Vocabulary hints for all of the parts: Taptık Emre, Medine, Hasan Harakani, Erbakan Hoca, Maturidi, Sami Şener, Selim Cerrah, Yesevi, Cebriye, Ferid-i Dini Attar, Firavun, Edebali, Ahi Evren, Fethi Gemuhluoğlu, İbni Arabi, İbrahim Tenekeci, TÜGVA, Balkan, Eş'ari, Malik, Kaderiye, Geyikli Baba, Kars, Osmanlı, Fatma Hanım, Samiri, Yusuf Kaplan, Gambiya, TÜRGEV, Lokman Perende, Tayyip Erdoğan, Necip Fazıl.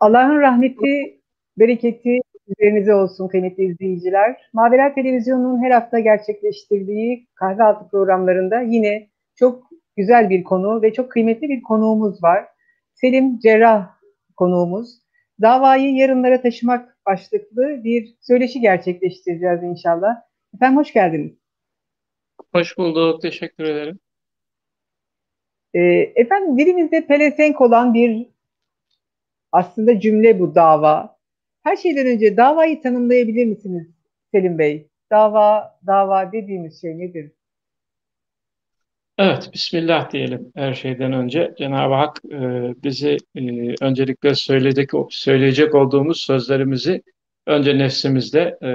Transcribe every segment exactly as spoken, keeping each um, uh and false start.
Allah'ın rahmeti, bereketi üzerinize olsun kıymetli izleyiciler. Mavera Televizyonu'nun her hafta gerçekleştirdiği kahve altı programlarında yine çok güzel bir konu ve çok kıymetli bir konuğumuz var. Selim Cerrah konuğumuz. Davayı yarınlara taşımak başlıklı bir söyleşi gerçekleştireceğiz inşallah. Efendim hoş geldiniz. Hoş bulduk, teşekkür ederim. E, efendim dilimizde pelesenk olan bir aslında cümle bu dava. Her şeyden önce davayı tanımlayabilir misiniz Selim Bey? Dava, dava dediğimiz şey nedir? Evet, Bismillah diyelim her şeyden önce. Cenab-ı Hak e, bizi e, öncelikle söyleyecek, söyleyecek olduğumuz sözlerimizi önce nefsimizde e,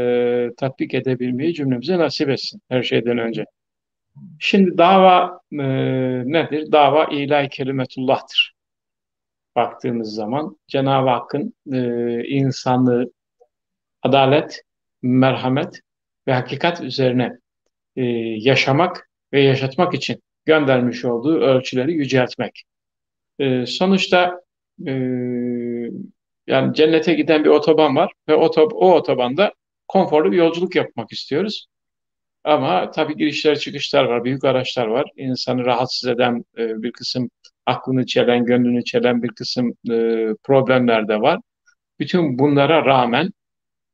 tatbik edebilmeyi cümlemize nasip etsin her şeyden önce. Şimdi dava e, nedir? Dava ilahi kelimetullah'tır. Baktığımız zaman Cenab-ı Hakk'ın e, insanlığı, adalet, merhamet ve hakikat üzerine e, yaşamak ve yaşatmak için göndermiş olduğu ölçüleri yüceltmek. E, sonuçta e, yani cennete giden bir otoban var ve otob o otobanda konforlu bir yolculuk yapmak istiyoruz. Ama tabii girişler çıkışlar var, büyük araçlar var. İnsanı rahatsız eden e, bir kısım aklını çelen, gönlünü çelen bir kısım e, problemler de var. Bütün bunlara rağmen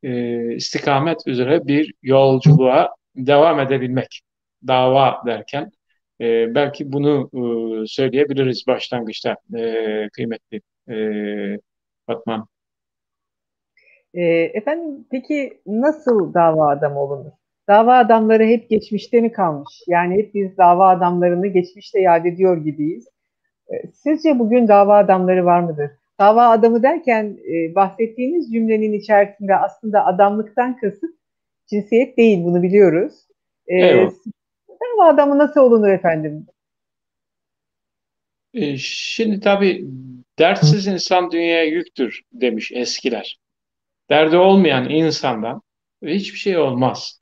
e, istikamet üzere bir yolculuğa devam edebilmek. Dava derken e, belki bunu e, söyleyebiliriz başlangıçta e, kıymetli e, Fatma Hanım. E, efendim peki nasıl dava adamı olunur? Dava adamları hep geçmişte mi kalmış? Yani hep biz dava adamlarını geçmişte yad ediyor gibiyiz. Sizce bugün dava adamları var mıdır? Dava adamı derken e, bahsettiğiniz cümlenin içerisinde aslında adamlıktan kasıt cinsiyet değil, bunu biliyoruz. E, evet. Dava adamı nasıl olunur efendim? E, şimdi tabii dertsiz insan dünyaya yüktür demiş eskiler. Derdi olmayan insandan hiçbir şey olmaz.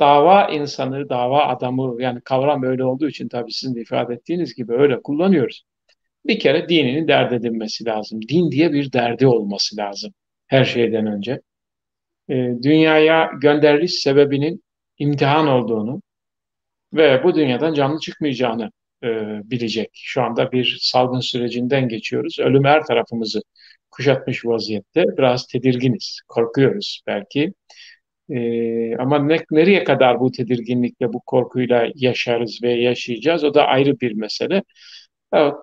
Dava insanı, dava adamı, yani kavram öyle olduğu için tabii sizin de ifade ettiğiniz gibi öyle kullanıyoruz. Bir kere dinini dert edinmesi lazım. Din diye bir derdi olması lazım her şeyden önce. E, dünyaya gönderiliş sebebinin imtihan olduğunu ve bu dünyadan canlı çıkmayacağını e, bilecek. Şu anda bir salgın sürecinden geçiyoruz. Ölüm her tarafımızı kuşatmış vaziyette. Biraz tedirginiz, korkuyoruz belki. Ee, ama ne, nereye kadar bu tedirginlikle, bu korkuyla yaşarız ve yaşayacağız? O da ayrı bir mesele. Evet,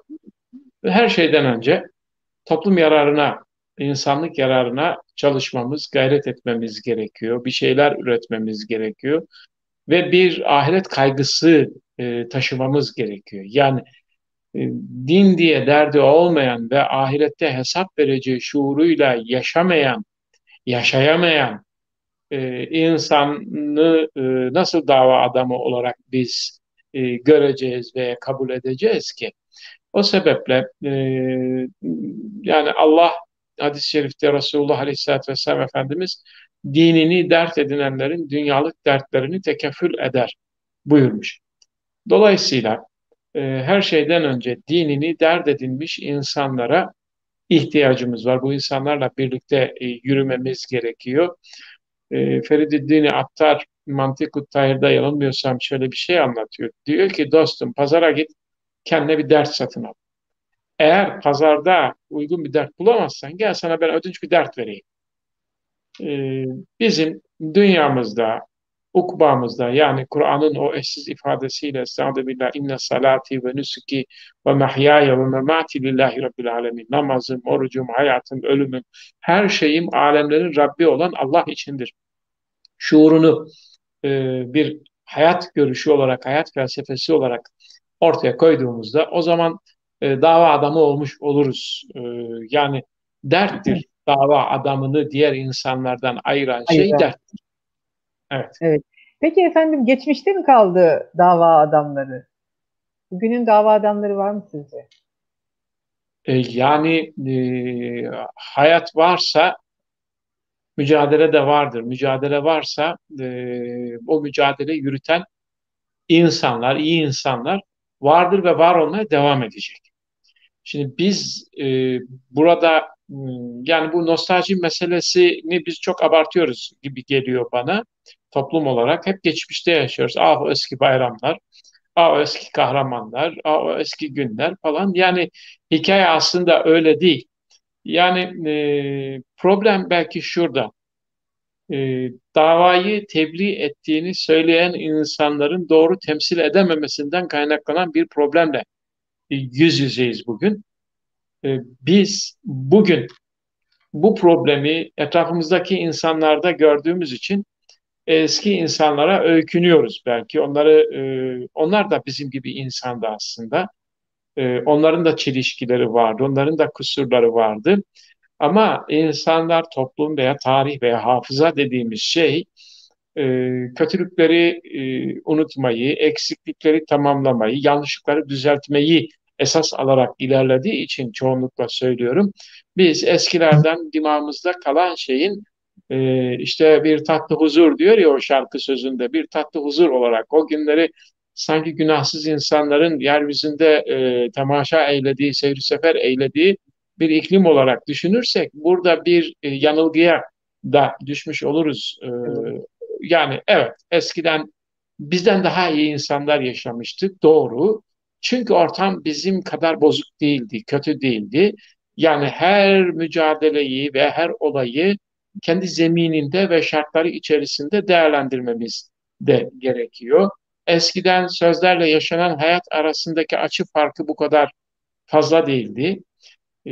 her şeyden önce toplum yararına, insanlık yararına çalışmamız, gayret etmemiz gerekiyor. Bir şeyler üretmemiz gerekiyor. Ve bir ahiret kaygısı e, taşımamız gerekiyor. Yani e, din diye derdi olmayan ve ahirette hesap vereceği şuuruyla yaşamayan, yaşayamayan, Ee, insanı e, nasıl dava adamı olarak biz e, göreceğiz ve kabul edeceğiz ki? O sebeple e, yani Allah, hadis-i şerifte Resulullah Aleyhisselatü Vesselam Efendimiz dinini dert edinenlerin dünyalık dertlerini tekeffül eder buyurmuş. Dolayısıyla e, her şeyden önce dinini dert edinmiş insanlara ihtiyacımız var. Bu insanlarla birlikte e, yürümemiz gerekiyor. E, Ferid-i Dini Attar Mantık-ı Tahir'de yanılmıyorsam şöyle bir şey anlatıyor. Diyor ki dostum pazara git, kendine bir dert satın al. Eğer pazarda uygun bir dert bulamazsan gel sana ben ödünç bir dert vereyim. E, bizim dünyamızda, ukbamızda, yani Kur'an'ın o eşsiz ifadesiyle Estağfirullah inna salati ve nusuki ve mahyaya ve memati lillahi rabbil alemin. Namazım, orucum, hayatım, ölümüm, her şeyim alemlerin Rabbi olan Allah içindir. Şuurunu e, bir hayat görüşü olarak, hayat felsefesi olarak ortaya koyduğumuzda o zaman e, dava adamı olmuş oluruz. E, yani derttir. Dava adamını diğer insanlardan ayıran şey Aynen. derttir. Evet. Evet. Peki efendim geçmişte mi kaldı dava adamları? Bugünün dava adamları var mı sizce? E, yani e, hayat varsa mücadele de vardır. Mücadele varsa e, o mücadele yürüten insanlar, iyi insanlar vardır ve var olmaya devam edecek. Şimdi biz e, burada yani bu nostalji meselesini biz çok abartıyoruz gibi geliyor bana. Toplum olarak hep geçmişte yaşıyoruz. Ah o eski bayramlar, ah o eski kahramanlar, ah o eski günler falan. Yani hikaye aslında öyle değil. Yani e, problem belki şurada. E, davayı tebliğ ettiğini söyleyen insanların doğru temsil edememesinden kaynaklanan bir problemle e, yüz yüzeyiz bugün. E, biz bugün bu problemi etrafımızdaki insanlarda gördüğümüz için eski insanlara öykünüyoruz belki. Onları, e, onlar da bizim gibi insandı aslında. E, onların da çelişkileri vardı, onların da kusurları vardı. Ama insanlar, toplum veya tarih veya hafıza dediğimiz şey e, kötülükleri e, unutmayı, eksiklikleri tamamlamayı, yanlışlıkları düzeltmeyi esas alarak ilerlediği için çoğunlukla söylüyorum. Biz eskilerden dimağımızda kalan şeyin e, işte bir tatlı huzur diyor ya o şarkı sözünde, bir tatlı huzur olarak o günleri sanki günahsız insanların yeryüzünde e, temaşa eylediği, seyir sefer eylediği bir iklim olarak düşünürsek burada bir e, yanılgıya da düşmüş oluruz. E, yani evet, eskiden bizden daha iyi insanlar yaşamıştı, doğru. Çünkü ortam bizim kadar bozuk değildi, kötü değildi. Yani her mücadeleyi ve her olayı kendi zemininde ve şartları içerisinde değerlendirmemiz de gerekiyor. Eskiden sözlerle yaşanan hayat arasındaki açı farkı bu kadar fazla değildi. Ee,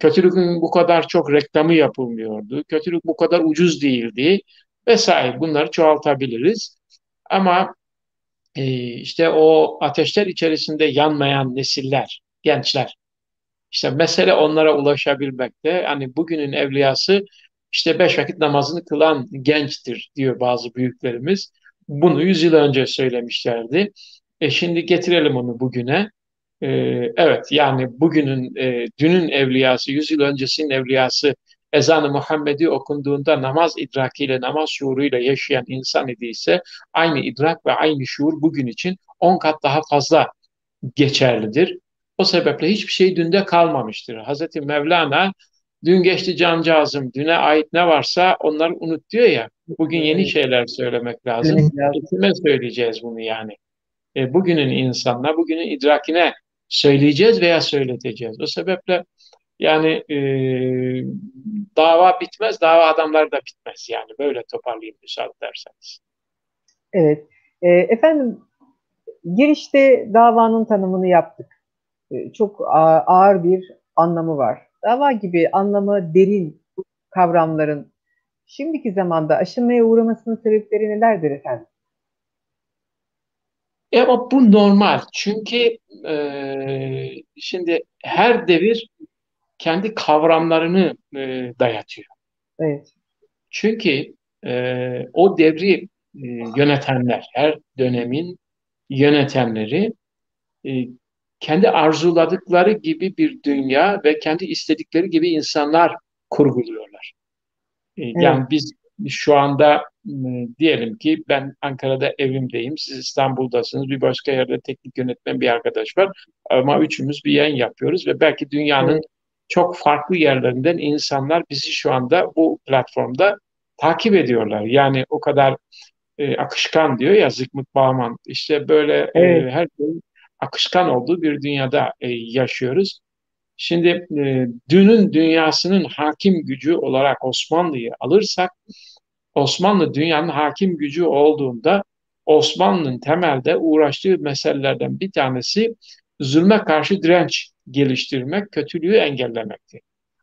kötülüğün bu kadar çok reklamı yapılmıyordu. Kötülük bu kadar ucuz değildi vesaire. Bunları çoğaltabiliriz. Ama e, işte o ateşler içerisinde yanmayan nesiller, gençler. İşte mesele onlara ulaşabilmekte. Hani bugünün evliyası işte beş vakit namazını kılan gençtir diyor bazı büyüklerimiz. Bunu yüz yıl önce söylemişlerdi. E şimdi getirelim onu bugüne. E, evet yani bugünün, e, dünün evliyası, yüz yıl öncesinin evliyası ezan-ı Muhammed'i okunduğunda namaz idrakiyle, namaz şuuruyla yaşayan insan idiyse aynı idrak ve aynı şuur bugün için on kat daha fazla geçerlidir. O sebeple hiçbir şey dünde kalmamıştır. Hazreti Mevlana dün geçti cancağızım, düne ait ne varsa onları unut diyor ya. Bugün yeni şeyler söylemek lazım. Kime söyleyeceğiz bunu yani? E, bugünün insanına, bugünün idrakine söyleyeceğiz veya söyleteceğiz. O sebeple yani e, dava bitmez, dava adamlar da bitmez. Yani böyle toparlayayım müsaade ederseniz. Evet. E, efendim, girişte davanın tanımını yaptık. E, çok ağır bir anlamı var. Dava gibi anlamı derin kavramların şimdiki zamanda aşınmaya uğramasının sebepleri nelerdir efendim? Ama bu normal. Çünkü e, şimdi her devir kendi kavramlarını e, dayatıyor. Evet. Çünkü e, o devri e, yönetenler, her dönemin yönetenleri e, kendi arzuladıkları gibi bir dünya ve kendi istedikleri gibi insanlar kurguluyorlar. Yani evet. Biz şu anda diyelim ki ben Ankara'da evimdeyim, siz İstanbul'dasınız, bir başka yerde teknik yönetmen bir arkadaş var ama üçümüz bir yayın yapıyoruz ve belki dünyanın evet. çok farklı yerlerinden insanlar bizi şu anda bu platformda takip ediyorlar. Yani o kadar e, akışkan diyor ya Zygmunt Bauman, işte böyle evet. e, her şeyin akışkan olduğu bir dünyada e, yaşıyoruz. Şimdi e, dünün dünyasının hakim gücü olarak Osmanlı'yı alırsak, Osmanlı dünyanın hakim gücü olduğunda Osmanlı'nın temelde uğraştığı meselelerden bir tanesi zulme karşı direnç geliştirmek, kötülüğü engellemekti.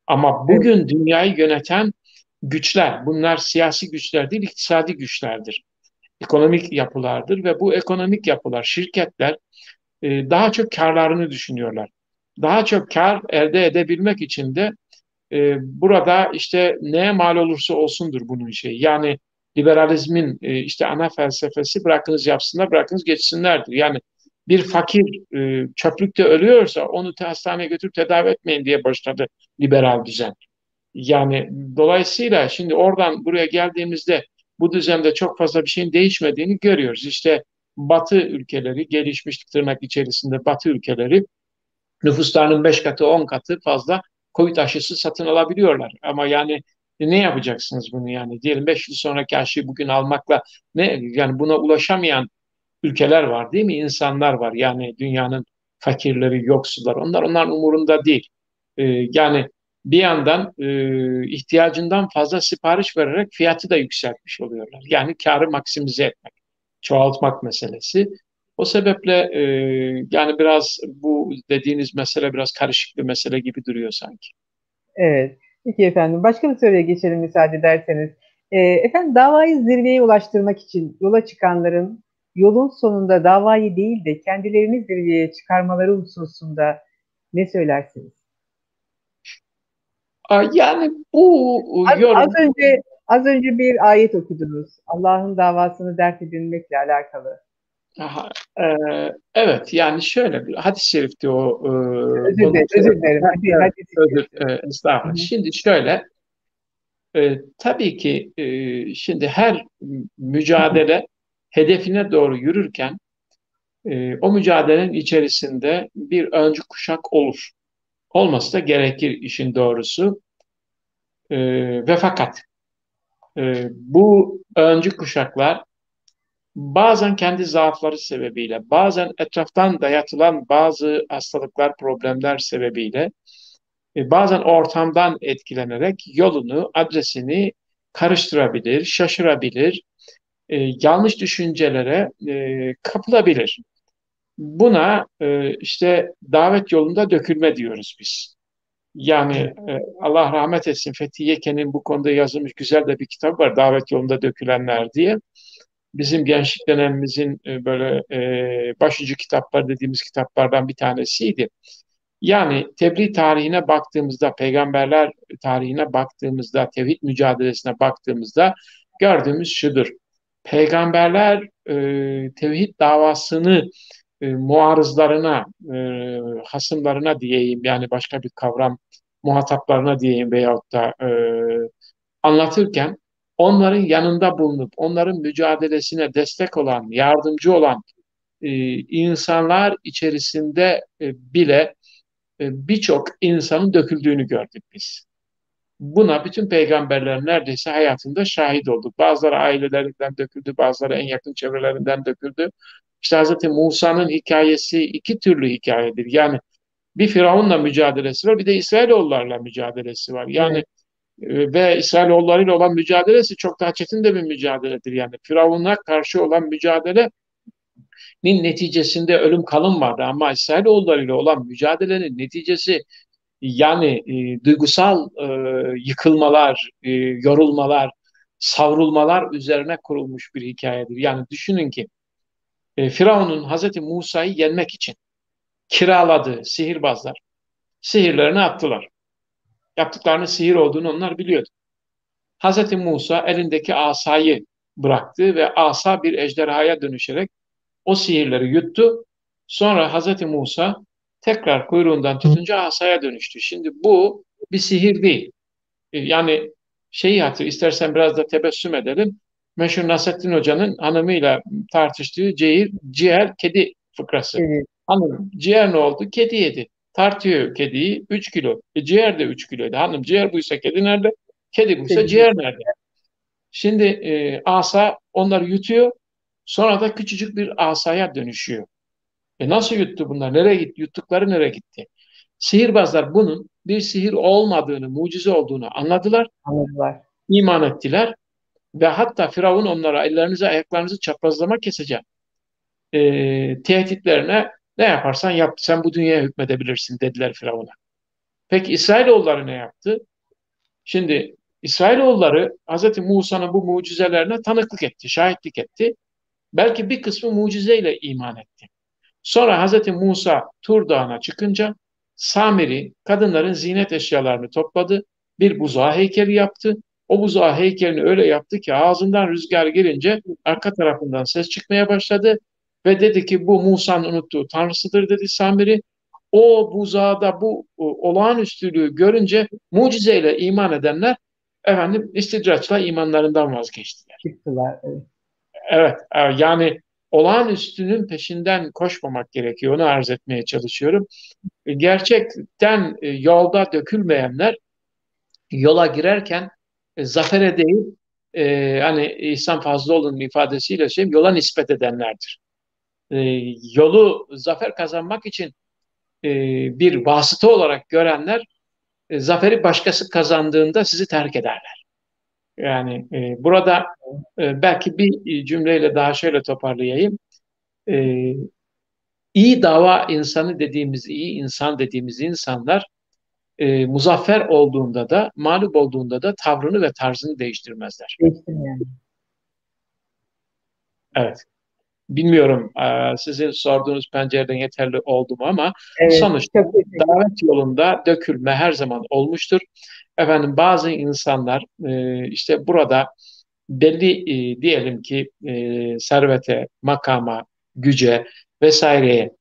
Ama bugün dünyayı yöneten güçler, bunlar siyasi güçler değil, iktisadi güçlerdir. Ekonomik yapılardır ve bu ekonomik yapılar, şirketler e, daha çok karlarını düşünüyorlar. Daha çok kar elde edebilmek için de e, burada işte neye mal olursa olsundur bunun şeyi. Yani liberalizmin e, işte ana felsefesi bırakınız yapsınlar, bırakınız geçsinlerdir. Yani bir fakir e, çöplükte ölüyorsa onu hastaneye götürüp tedavi etmeyin diye başladı liberal düzen. Yani dolayısıyla şimdi oradan buraya geldiğimizde bu düzende çok fazla bir şeyin değişmediğini görüyoruz. İşte Batı ülkeleri, gelişmiş tırnak içerisinde Batı ülkeleri nüfuslarının beş katı on katı fazla COVID aşısı satın alabiliyorlar. Ama yani ne yapacaksınız bunu yani? Diyelim beş yıl sonraki aşıyı bugün almakla ne, yani buna ulaşamayan ülkeler var değil mi? İnsanlar var. Yani dünyanın fakirleri, yoksullar. Onlar onların umurunda değil. Ee, yani bir yandan e, ihtiyacından fazla sipariş vererek fiyatı da yükseltmiş oluyorlar. Yani karı maksimize etmek, çoğaltmak meselesi. O sebeple e, yani biraz bu dediğiniz mesele biraz karışık bir mesele gibi duruyor sanki. Evet. Peki efendim. Başka bir soruya geçelim müsaade ederseniz. E, efendim davayı zirveye ulaştırmak için yola çıkanların yolun sonunda davayı değil de kendilerini zirveye çıkarmaları hususunda ne söylersiniz? Yani bu az, yorum... az önce az önce bir ayet okudunuz. Allah'ın davasını dert edinmekle alakalı. Aha, e, evet yani şöyle bir hadis-i şerifti o. E, özür dilerim. Özür dilerim. Hadi, hadi. Özür, e, estağfurullah. Hı. Şimdi şöyle e, tabii ki e, şimdi her mücadele Hı. hedefine doğru yürürken e, o mücadelenin içerisinde bir öncü kuşak olur. Olması da gerekir işin doğrusu. E, ve fakat e, bu öncü kuşaklar bazen kendi zaafları sebebiyle, bazen etraftan dayatılan bazı hastalıklar, problemler sebebiyle, e, bazen ortamdan etkilenerek yolunu, adresini karıştırabilir, şaşırabilir, e, yanlış düşüncelere e, kapılabilir. Buna e, işte davet yolunda dökülme diyoruz biz. Yani e, Allah rahmet etsin Fethi Yeke'nin bu konuda yazılmış güzel de bir kitap var, Davet Yolunda Dökülenler diye. Bizim gençlik dönemimizin e, böyle e, başucu kitaplar dediğimiz kitaplardan bir tanesiydi. Yani tebliğ tarihine baktığımızda, peygamberler tarihine baktığımızda, tevhid mücadelesine baktığımızda gördüğümüz şudur. Peygamberler e, tevhid davasını E, muarızlarına, e, hasımlarına diyeyim, yani başka bir kavram, muhataplarına diyeyim veyahut da e, anlatırken onların yanında bulunup onların mücadelesine destek olan, yardımcı olan e, insanlar içerisinde e, bile e, birçok insanın döküldüğünü gördük biz. Buna bütün peygamberler neredeyse hayatında şahit olduk. Bazıları ailelerinden döküldü, bazıları en yakın çevrelerinden döküldü. İşte Hazreti Musa'nın hikayesi iki türlü hikayedir. Yani bir Firavun'la mücadelesi var, bir de İsrailoğullarla mücadelesi var. Yani evet. Ve İsrailoğullarıyla olan mücadelesi çok daha çetin de bir mücadeledir. Yani Firavun'a karşı olan mücadelenin neticesinde ölüm kalım vardı. Ama İsrailoğullarıyla olan mücadelenin neticesi yani e, duygusal e, yıkılmalar, e, yorulmalar, savrulmalar üzerine kurulmuş bir hikayedir. Yani düşünün ki Firavun'un Hz. Musa'yı yenmek için kiraladığı sihirbazlar sihirlerini attılar. Yaptıklarının sihir olduğunu onlar biliyordu. Hz. Musa elindeki asayı bıraktı ve asa bir ejderhaya dönüşerek o sihirleri yuttu. Sonra Hz. Musa tekrar kuyruğundan tutunca asaya dönüştü. Şimdi bu bir sihir değil. Yani şeyi hatır, istersen biraz da tebessüm edelim. Meşhur Nasrettin Hoca'nın hanımıyla tartıştığı ciğer, ciğer kedi fıkrası. Evet. Hanım ciğer ne oldu? Kedi yedi. Tartıyor kediyi üç kilo. E, ciğer de üç kiloydu. Hanım ciğer buysa kedi nerede? Kedi buysa kedi. Ciğer nerede? Şimdi e, asa onları yutuyor. Sonra da küçücük bir asaya dönüşüyor. E, nasıl yuttu bunlar? Nereye gitti? Yuttukları nereye gitti? Sihirbazlar bunun bir sihir olmadığını, mucize olduğunu anladılar. Anladılar. İman ettiler. Ve hatta Firavun onlara ellerinizi ayaklarınızı çaprazlama keseceğim. E, tehditlerine ne yaparsan yap, sen bu dünyaya hükmedebilirsin dediler Firavun'a. Peki İsrailoğulları ne yaptı? Şimdi İsrailoğulları Hz. Musa'nın bu mucizelerine tanıklık etti, şahitlik etti. Belki bir kısmı mucizeyle iman etti. Sonra Hz. Musa Tur Dağı'na çıkınca Samiri kadınların ziynet eşyalarını topladı. Bir buzağa heykeli yaptı. O buzağı heykelini öyle yaptı ki ağzından rüzgar girince arka tarafından ses çıkmaya başladı. Ve dedi ki bu Musa'nın unuttuğu tanrısıdır dedi Samiri. O buzağı da bu o, olağanüstülüğü görünce mucizeyle iman edenler efendim istidraçla imanlarından vazgeçtiler. Çıktılar. Evet. Evet yani olağanüstünün peşinden koşmamak gerekiyor. Onu arz etmeye çalışıyorum. Gerçekten yolda dökülmeyenler yola girerken zafere değil, e, hani İhsan Fazlıoğlu'nun ifadesiyle şey, yola nispet edenlerdir. E, yolu zafer kazanmak için e, bir vasıta olarak görenler, e, zaferi başkası kazandığında sizi terk ederler. Yani e, burada e, belki bir cümleyle daha şöyle toparlayayım. E, iyi dava insanı dediğimiz, iyi insan dediğimiz insanlar, E, muzaffer olduğunda da, mağlup olduğunda da tavrını ve tarzını değiştirmezler. Yani. Evet. Bilmiyorum e, sizin sorduğunuz pencereden yeterli oldu mu ama evet, sonuçta davet yolunda dökülme her zaman olmuştur. Efendim bazı insanlar e, işte burada belli e, diyelim ki e, servete, makama, güce vesaireye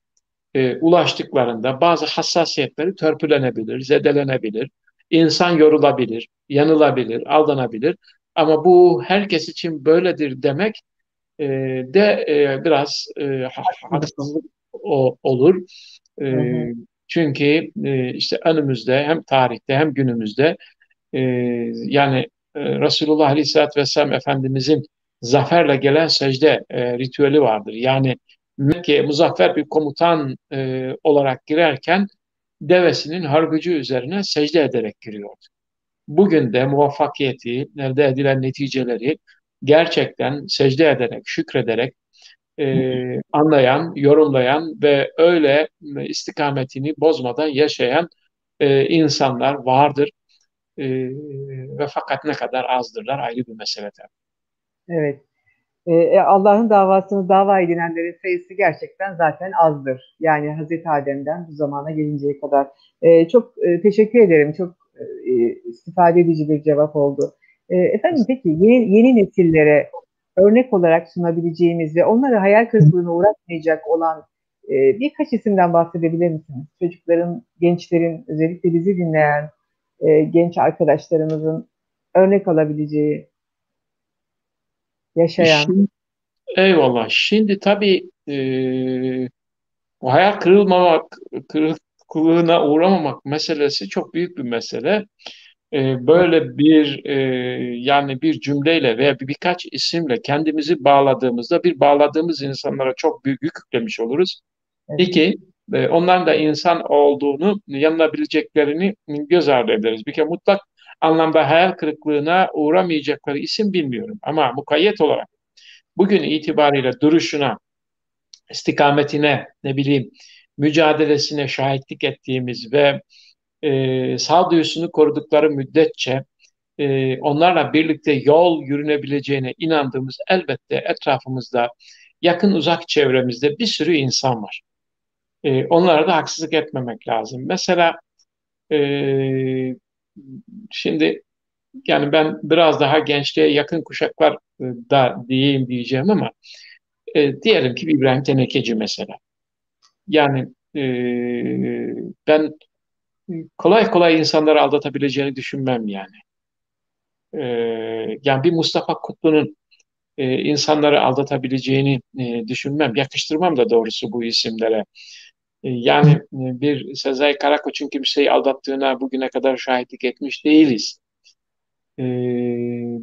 E, ulaştıklarında bazı hassasiyetleri törpülenebilir, zedelenebilir, insan yorulabilir, yanılabilir, aldanabilir. Ama bu herkes için böyledir demek e, de e, biraz e, haksızlık olur. E, hı hı. Çünkü e, işte önümüzde hem tarihte hem günümüzde e, yani e, Resulullah Aleyhisselatü Vesselam Efendimizin zaferle gelen secde e, ritüeli vardır. Yani Mekke'ye muzaffer bir komutan e, olarak girerken devesinin harbücü üzerine secde ederek giriyordu. Bugün de muvaffakiyeti, elde edilen neticeleri gerçekten secde ederek, şükrederek e, anlayan, yorumlayan ve öyle istikametini bozmadan yaşayan e, insanlar vardır. E, ve fakat ne kadar azdırlar ayrı bir mesele tabii. Evet. Allah'ın davasını dava edinenlerin sayısı gerçekten zaten azdır. Yani Hazreti Adem'den bu zamana gelinceye kadar. Çok teşekkür ederim. Çok istifade edici bir cevap oldu. Efendim peki yeni, yeni nesillere örnek olarak sunabileceğimiz ve onlara hayal kırıklığına uğratmayacak olan birkaç isimden bahsedebilir misiniz? Çocukların, gençlerin, özellikle bizi dinleyen genç arkadaşlarımızın örnek alabileceği yaşayan. Şimdi, eyvallah. Şimdi tabii e, hayal kırılmamak, kırıklığına uğramamak meselesi çok büyük bir mesele. E, böyle bir e, yani bir cümleyle veya bir, birkaç isimle kendimizi bağladığımızda bir bağladığımız insanlara çok büyük yük yüklemiş oluruz. Evet. İki, e, onların da insan olduğunu, yanılabileceklerini göz ardı ederiz. Bir kere mutlak anlamda hayal kırıklığına uğramayacakları isim bilmiyorum. Ama mukayyet olarak bugün itibariyle duruşuna, istikametine, ne bileyim mücadelesine şahitlik ettiğimiz ve e, sağduyusunu korudukları müddetçe e, onlarla birlikte yol yürünebileceğine inandığımız elbette etrafımızda, yakın uzak çevremizde bir sürü insan var. E, onlara da haksızlık etmemek lazım. Mesela eee şimdi yani ben biraz daha gençliğe yakın kuşaklar da diyeyim diyeceğim ama e, diyelim ki İbrahim Tenekeci mesela. Yani e, ben kolay kolay insanları aldatabileceğini düşünmem yani. E, yani bir Mustafa Kutlu'nun e, insanları aldatabileceğini e, düşünmem, yakıştırmam da doğrusu bu isimlere. Yani bir Sezai Karakoç'un kimseyi aldattığına bugüne kadar şahitlik etmiş değiliz. Ee,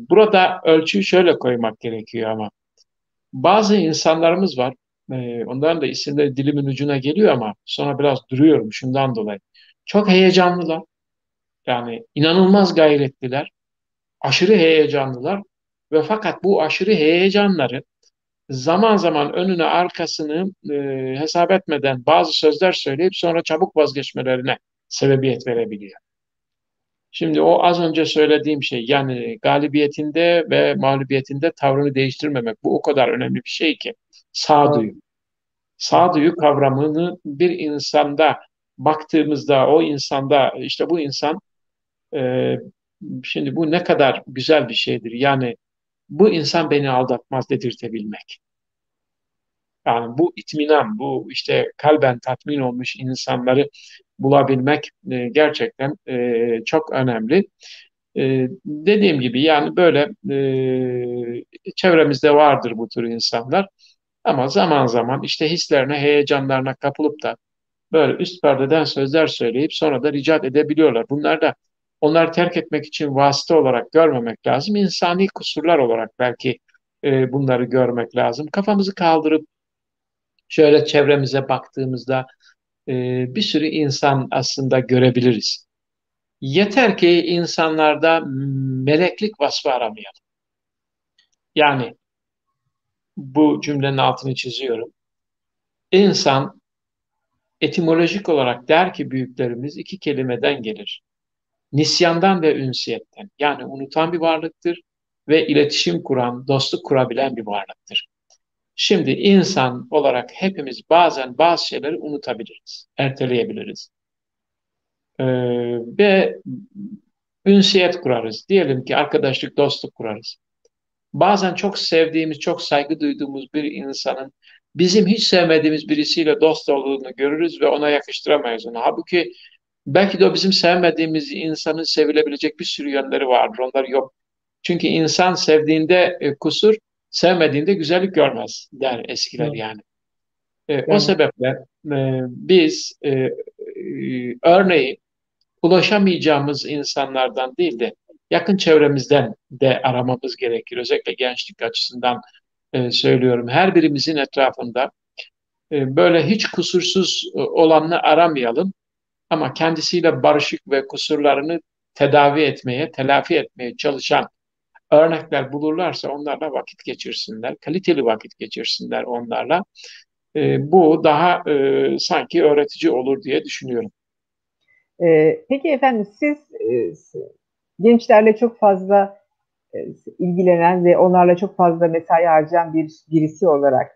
burada ölçüyü şöyle koymak gerekiyor ama. Bazı insanlarımız var. Ee, onların da isimleri dilimin ucuna geliyor ama sonra biraz duruyorum şundan dolayı. Çok heyecanlılar. Yani inanılmaz gayretliler. Aşırı heyecanlılar. Ve fakat bu aşırı heyecanları zaman zaman önüne arkasını e, hesap etmeden bazı sözler söyleyip sonra çabuk vazgeçmelerine sebebiyet verebiliyor. Şimdi o az önce söylediğim şey yani galibiyetinde ve mağlubiyetinde tavrını değiştirmemek, bu o kadar önemli bir şey ki sağduyu. Sağduyu kavramını bir insanda baktığımızda o insanda işte bu insan e, şimdi bu ne kadar güzel bir şeydir yani. Bu insan beni aldatmaz dedirtebilmek. Yani bu itminan, bu işte kalben tatmin olmuş insanları bulabilmek e, gerçekten e, çok önemli. E, dediğim gibi yani böyle e, çevremizde vardır bu tür insanlar. Ama zaman zaman işte hislerine, heyecanlarına kapılıp da böyle üst perdeden sözler söyleyip sonra da ricat edebiliyorlar. Bunlar da onları terk etmek için vasıta olarak görmemek lazım. İnsani kusurlar olarak belki e, bunları görmek lazım. Kafamızı kaldırıp şöyle çevremize baktığımızda e, bir sürü insan aslında görebiliriz. Yeter ki insanlarda meleklik vasfı aramayalım. Yani bu cümlenin altını çiziyorum. İnsan etimolojik olarak der ki büyüklerimiz iki kelimeden gelir. Nisyandan ve ünsiyetten. Yani unutan bir varlıktır ve iletişim kuran, dostluk kurabilen bir varlıktır. Şimdi insan olarak hepimiz bazen bazı şeyleri unutabiliriz, erteleyebiliriz. Ee, ve ünsiyet kurarız. Diyelim ki arkadaşlık, dostluk kurarız. Bazen çok sevdiğimiz, çok saygı duyduğumuz bir insanın bizim hiç sevmediğimiz birisiyle dost olduğunu görürüz ve ona yakıştıramayız onu. Halbuki belki de o bizim sevmediğimiz insanın sevilebilecek bir sürü yönleri vardır. Onlar yok. Çünkü insan sevdiğinde e, kusur, sevmediğinde güzellik görmez der eskiler yani. E, yani. O sebeple e, biz e, e, örneğin ulaşamayacağımız insanlardan değil de yakın çevremizden de aramamız gerekir. Özellikle gençlik açısından e, söylüyorum. Her birimizin etrafında e, böyle hiç kusursuz olanını aramayalım. Ama kendisiyle barışık ve kusurlarını tedavi etmeye, telafi etmeye çalışan örnekler bulurlarsa onlarla vakit geçirsinler. Kaliteli vakit geçirsinler onlarla. E, bu daha e, sanki öğretici olur diye düşünüyorum. E, peki efendim siz e, gençlerle çok fazla e, ilgilenen ve onlarla çok fazla mesai harcayan bir birisi olarak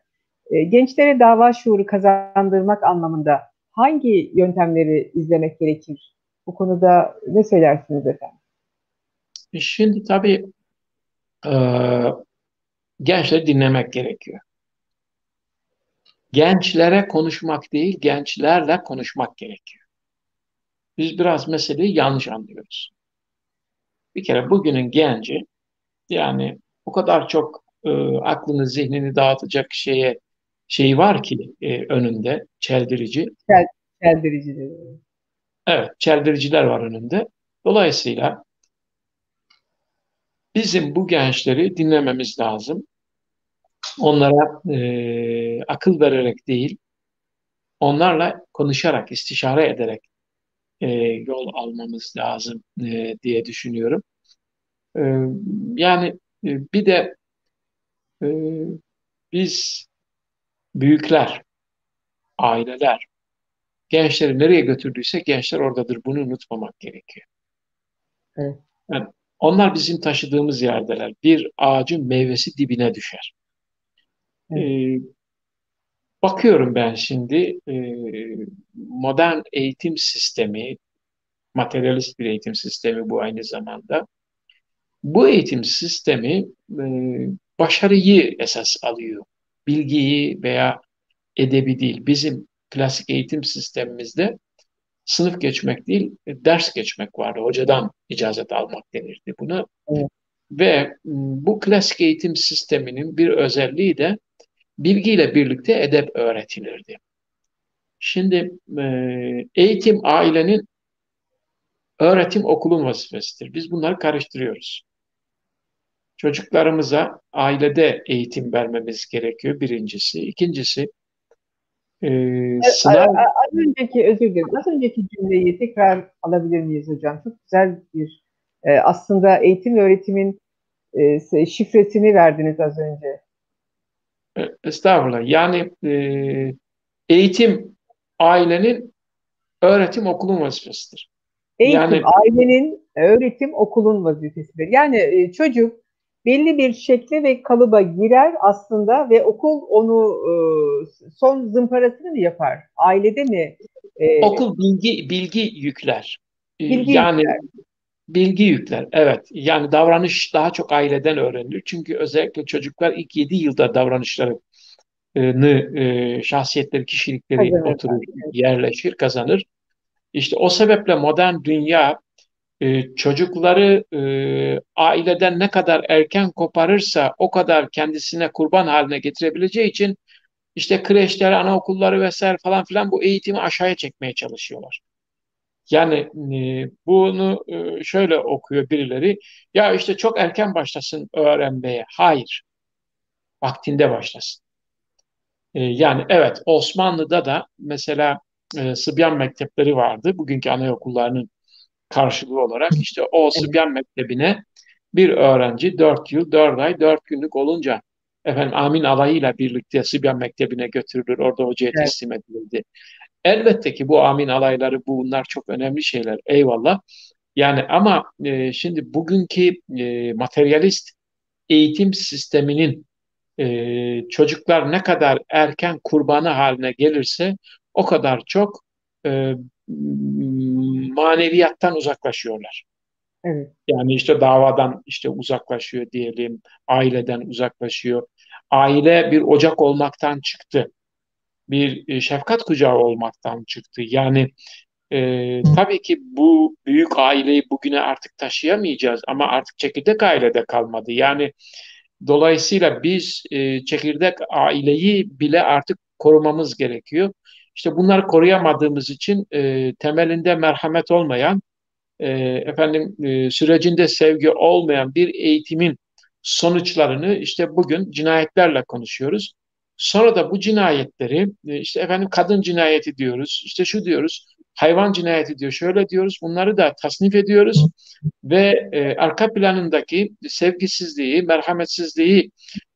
e, gençlere dava şuuru kazandırmak anlamında hangi yöntemleri izlemek gerekir? Bu konuda ne söylersiniz efendim? Şimdi tabii e, gençleri dinlemek gerekiyor. Gençlere konuşmak değil, gençlerle konuşmak gerekiyor. Biz biraz meseleyi yanlış anlıyoruz. Bir kere bugünün genci, yani o kadar çok e, aklını, zihnini dağıtacak şeye şeyi var ki e, önünde çeldirici. Çel, çeldiriciler. Evet, çeldiriciler var önünde. Dolayısıyla bizim bu gençleri dinlememiz lazım. Onlara e, akıl vererek değil, onlarla konuşarak, istişare ederek e, yol almamız lazım e, diye düşünüyorum. E, yani e, bir de e, biz büyükler, aileler, gençleri nereye götürdüyse gençler oradadır. Bunu unutmamak gerekiyor. Evet. Yani onlar bizim taşıdığımız yerdeler. Bir ağacın meyvesi dibine düşer. Evet. Ee, bakıyorum ben şimdi e, modern eğitim sistemi, materyalist bir eğitim sistemi bu aynı zamanda. Bu eğitim sistemi e, başarıyı esas alıyor. Bilgiyi veya edebi değil. Bizim klasik eğitim sistemimizde sınıf geçmek değil, ders geçmek vardı. Hocadan icazet almak denirdi buna. Evet. Ve bu klasik eğitim sisteminin bir özelliği de bilgiyle birlikte edep öğretilirdi. Şimdi eğitim ailenin, öğretim okulun vazifesidir. Biz bunları karıştırıyoruz. Çocuklarımıza ailede eğitim vermemiz gerekiyor birincisi. İkincisi e, sınav... Az önceki, özür dilerim, az önceki cümleyi tekrar alabilir miyiz hocam? Çok güzel bir e, aslında eğitim ve öğretimin e, şifresini verdiniz az önce. Estağfurullah. Yani e, eğitim ailenin, öğretim okulun vazifesidir. Eğitim yani, ailenin, öğretim okulun vazifesidir. Yani e, çocuk belli bir şekle ve kalıba girer aslında ve okul onu e, son zımparasını mı yapar? Ailede mi? E, okul bilgi bilgi yükler. Bilgi yani yükler. Bilgi yükler. Evet. Yani davranış daha çok aileden öğrenilir. Çünkü özellikle çocuklar ilk yedi yılda davranışlarını, e, şahsiyetleri, kişilikleri kazanır, oturur, yerleşir, kazanır. İşte o sebeple modern dünya Ee, çocukları e, aileden ne kadar erken koparırsa o kadar kendisine kurban haline getirebileceği için işte kreşler, anaokulları vesaire falan filan bu eğitimi aşağıya çekmeye çalışıyorlar. Yani e, bunu e, şöyle okuyor birileri, ya işte çok erken başlasın öğrenmeye. Hayır, vaktinde başlasın. E, yani evet, Osmanlı'da da mesela e, Sıbyan mektepleri vardı, bugünkü anaokullarının karşılığı olarak. İşte o Sıbyan mektebine bir öğrenci dört yıl, dört ay, dört günlük olunca efendim Amin alayıyla birlikte Sıbyan mektebine götürülür, orada hocaya teslim edilirdi. Elbette ki bu amin alayları, bunlar çok önemli şeyler, eyvallah. Yani ama e, şimdi bugünkü e, materyalist eğitim sisteminin e, çocuklar ne kadar erken kurbanı haline gelirse o kadar çok e, maneviyattan uzaklaşıyorlar. Evet. Yani işte davadan işte uzaklaşıyor diyelim, aileden uzaklaşıyor. Aile bir ocak olmaktan çıktı. Bir şefkat kucağı olmaktan çıktı. Yani e, tabii ki bu büyük aileyi bugüne artık taşıyamayacağız ama artık çekirdek ailede kalmadı. Yani dolayısıyla biz e, çekirdek aileyi bile artık korumamız gerekiyor. İşte bunları koruyamadığımız için e, temelinde merhamet olmayan, e, efendim e, sürecinde sevgi olmayan bir eğitimin sonuçlarını işte bugün cinayetlerle konuşuyoruz. Sonra da bu cinayetleri işte efendim kadın cinayeti diyoruz, işte şu diyoruz, hayvan cinayeti diyor, şöyle diyoruz, bunları da tasnif ediyoruz ve e, arka planındaki sevgisizliği, merhametsizliği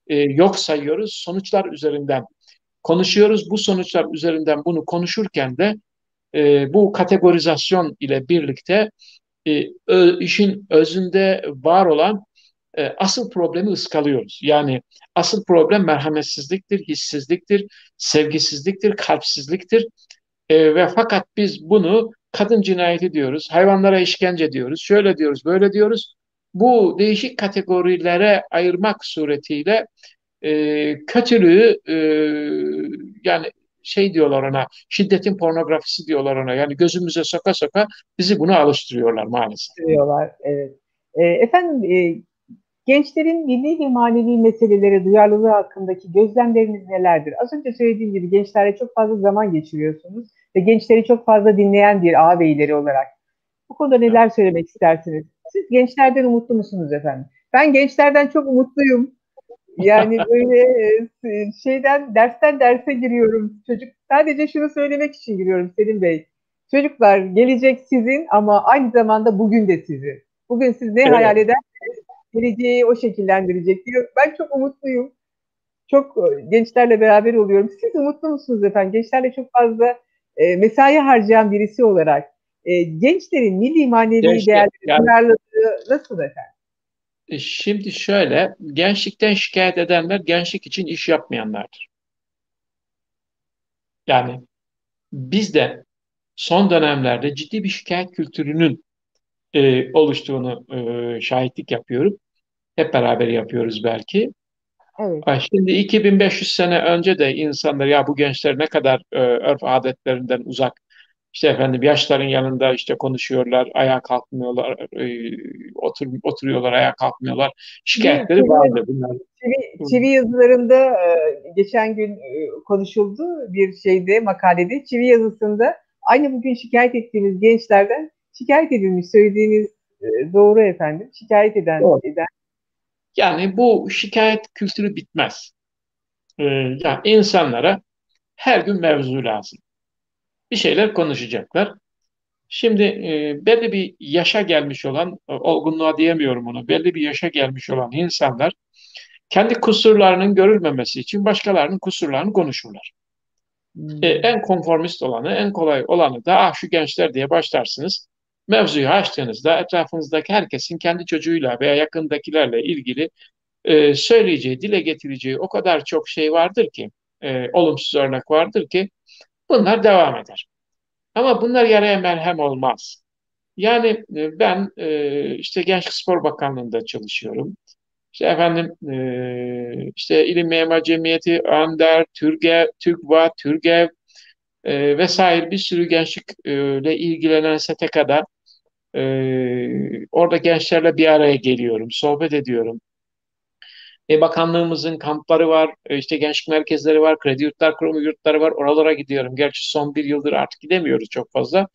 e, yok sayıyoruz, sonuçlar üzerinden konuşuyoruz. Bu sonuçlar üzerinden bunu konuşurken de e, bu kategorizasyon ile birlikte e, ö, işin özünde var olan asıl problemi ıskalıyoruz. Yani asıl problem merhametsizliktir, hissizliktir, sevgisizliktir, kalpsizliktir. E, ve fakat biz bunu kadın cinayeti diyoruz, hayvanlara işkence diyoruz, şöyle diyoruz, böyle diyoruz. Bu değişik kategorilere ayırmak suretiyle e, kötülüğü e, yani şey diyorlar ona, şiddetin pornografisi diyorlar ona. Yani gözümüze soka soka bizi buna alıştırıyorlar maalesef. Diyorlar, evet. E, efendim e... Gençlerin milli ve manevi meselelere duyarlılığı hakkındaki gözlemleriniz nelerdir? Az önce söylediğim gibi gençlerle çok fazla zaman geçiriyorsunuz ve gençleri çok fazla dinleyen bir ağabeyleri olarak. Bu konuda neler söylemek istersiniz? Siz gençlerden umutlu musunuz efendim? Ben gençlerden çok umutluyum. Yani böyle şeyden, dersten derse giriyorum. Çocuk, sadece şunu söylemek için giriyorum Selim Bey. Çocuklar, gelecek sizin ama aynı zamanda bugün de sizin. Bugün siz ne evet. hayal ederseniz geleceği o şekillendirecek diyor. Ben çok umutluyum. Çok gençlerle beraber oluyorum. Siz umutlu musunuz efendim? Gençlerle çok fazla e, mesai harcayan birisi olarak e, gençlerin milli manevi değerleri yani, nasıl efendim? Şimdi şöyle, gençlikten şikayet edenler gençlik için iş yapmayanlardır. Yani biz de son dönemlerde ciddi bir şikayet kültürünün E, oluştuğunu e, şahitlik yapıyorum. Hep beraber yapıyoruz belki. Evet. Şimdi iki bin beş yüz sene önce de insanlar ya bu gençler ne kadar e, örf adetlerinden uzak, işte efendim yaşların yanında işte konuşuyorlar, ayağa kalkmıyorlar, e, otur, oturuyorlar, ayağa kalkmıyorlar. Şikayetleri evet, vardı bunlar. Çivi, çivi yazılarında e, geçen gün e, konuşuldu bir şeyde, makalede. Çivi yazısında aynı bugün şikayet ettiğimiz gençlerden şikayet edilmiş, söylediğiniz doğru efendim. Şikayet eden, doğru. eden. Yani bu şikayet kültürü bitmez. Ee, yani insanlara her gün mevzu lazım. Bir şeyler konuşacaklar. Şimdi e, belli bir yaşa gelmiş olan, olgunluğa diyemiyorum onu, belli bir yaşa gelmiş olan insanlar kendi kusurlarının görülmemesi için başkalarının kusurlarını konuşurlar. Hmm. E, en konformist olanı, en kolay olanı da ah şu gençler diye başlarsınız. Mevzuyu açtığınızda etrafınızdaki herkesin kendi çocuğuyla veya yakındakilerle ilgili e, söyleyeceği, dile getireceği o kadar çok şey vardır ki, e, olumsuz örnek vardır ki bunlar devam eder. Ama bunlar yaraya merhem olmaz. Yani e, ben e, işte Gençlik Spor Bakanlığı'nda çalışıyorum. İşte efendim e, işte İlim ve Emar Cemiyeti, Önder, Türgev, TÜGVA, Türgev, E, vesaire bir sürü gençlikle ilgilenen S T K'da e, orada gençlerle bir araya geliyorum, sohbet ediyorum. E, bakanlığımızın kampları var, işte gençlik merkezleri var, kredi yurtlar kurumu yurtları var. Oralara gidiyorum. Gerçi son bir yıldır artık gidemiyoruz çok fazla.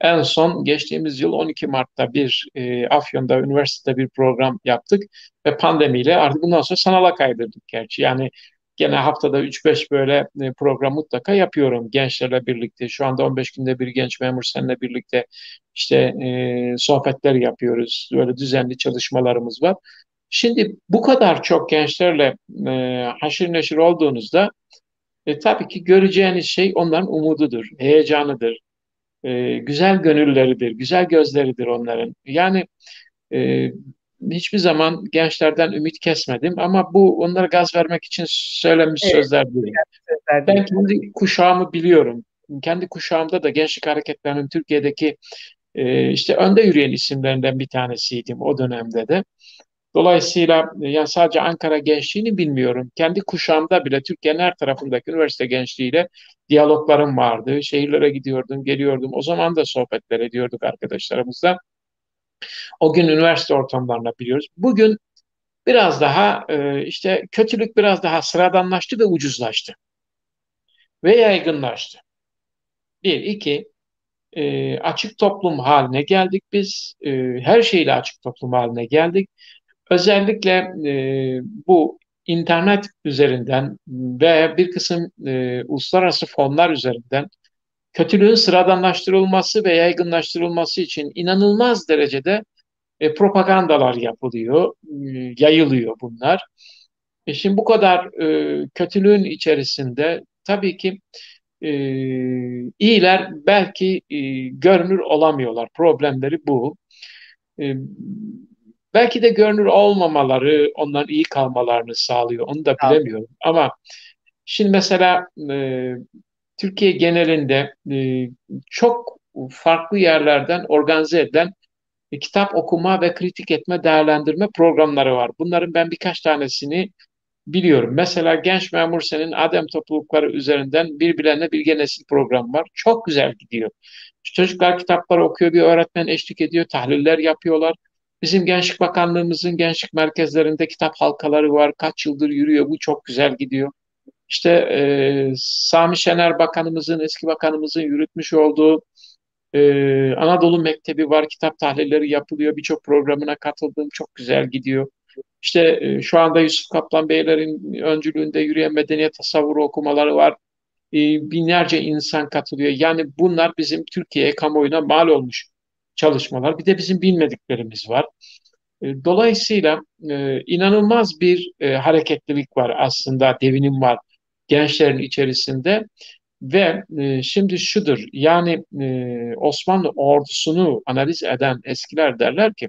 En son geçtiğimiz yıl on iki Mart'ta bir e, Afyon'da, üniversitede bir program yaptık ve pandemiyle artık bundan sonra sanala kaydırdık gerçi. Yani gene haftada üç beş böyle e, program mutlaka yapıyorum gençlerle birlikte. Şu anda on beş günde bir genç memur seninle birlikte işte e, sohbetler yapıyoruz. Böyle düzenli çalışmalarımız var. Şimdi bu kadar çok gençlerle e, haşır neşir olduğunuzda e, tabii ki göreceğiniz şey onların umududur, heyecanıdır. E, güzel gönülleridir, güzel gözleridir onların. Yani e, hiçbir zaman gençlerden ümit kesmedim ama bu onlara gaz vermek için söylenmiş evet, sözler değil. Sözler ben kendi kuşağımı biliyorum. Kendi kuşağımda da gençlik hareketlerinin Türkiye'deki e, işte önde yürüyen isimlerinden bir tanesiydim o dönemde de. Dolayısıyla yani sadece Ankara gençliğini bilmiyorum. Kendi kuşağımda bile Türkiye'nin her tarafındaki üniversite gençliğiyle diyaloglarım vardı. Şehirlere gidiyordum, geliyordum. O zaman da sohbetler ediyorduk arkadaşlarımızla. O gün üniversite ortamlarını biliyoruz. Bugün biraz daha işte kötülük biraz daha sıradanlaştı ve ucuzlaştı. Ve yaygınlaştı. Bir, iki... açık toplum haline geldik biz. Her şeyle açık toplum haline geldik. Özellikle e, bu internet üzerinden ve bir kısım e, uluslararası fonlar üzerinden kötülüğün sıradanlaştırılması ve yaygınlaştırılması için inanılmaz derecede e, propagandalar yapılıyor, e, yayılıyor bunlar. E şimdi bu kadar e, kötülüğün içerisinde tabii ki e, iyiler belki e, görünür olamıyorlar. Problemleri bu. E, Belki de görünür olmamaları onların iyi kalmalarını sağlıyor. Onu da bilemiyorum. Ama şimdi mesela e, Türkiye genelinde e, çok farklı yerlerden organize edilen e, kitap okuma ve kritik etme, değerlendirme programları var. Bunların ben birkaç tanesini biliyorum. Mesela Genç Memur Sen'in Adem Toplulukları üzerinden Birbirlerine Bilge Nesil programı var. Çok güzel gidiyor. Çocuklar kitapları okuyor, bir öğretmen eşlik ediyor, tahliller yapıyorlar. Bizim Gençlik Bakanlığımızın gençlik merkezlerinde kitap halkaları var. Kaç yıldır yürüyor. Bu çok güzel gidiyor. İşte e, Sami Şener Bakanımızın, eski bakanımızın yürütmüş olduğu e, Anadolu Mektebi var. Kitap tahlilleri yapılıyor. Birçok programına katıldım. Çok güzel gidiyor. İşte e, şu anda Yusuf Kaplan Beylerin öncülüğünde yürüyen medeniyet tasavvuru okumaları var. E, binlerce insan katılıyor. Yani bunlar bizim Türkiye'ye, kamuoyuna mal olmuş çalışmalar. Bir de bizim bilmediklerimiz var. Dolayısıyla e, inanılmaz bir e, hareketlilik var aslında, devinim var gençlerin içerisinde ve e, şimdi şudur, yani e, Osmanlı ordusunu analiz eden eskiler derler ki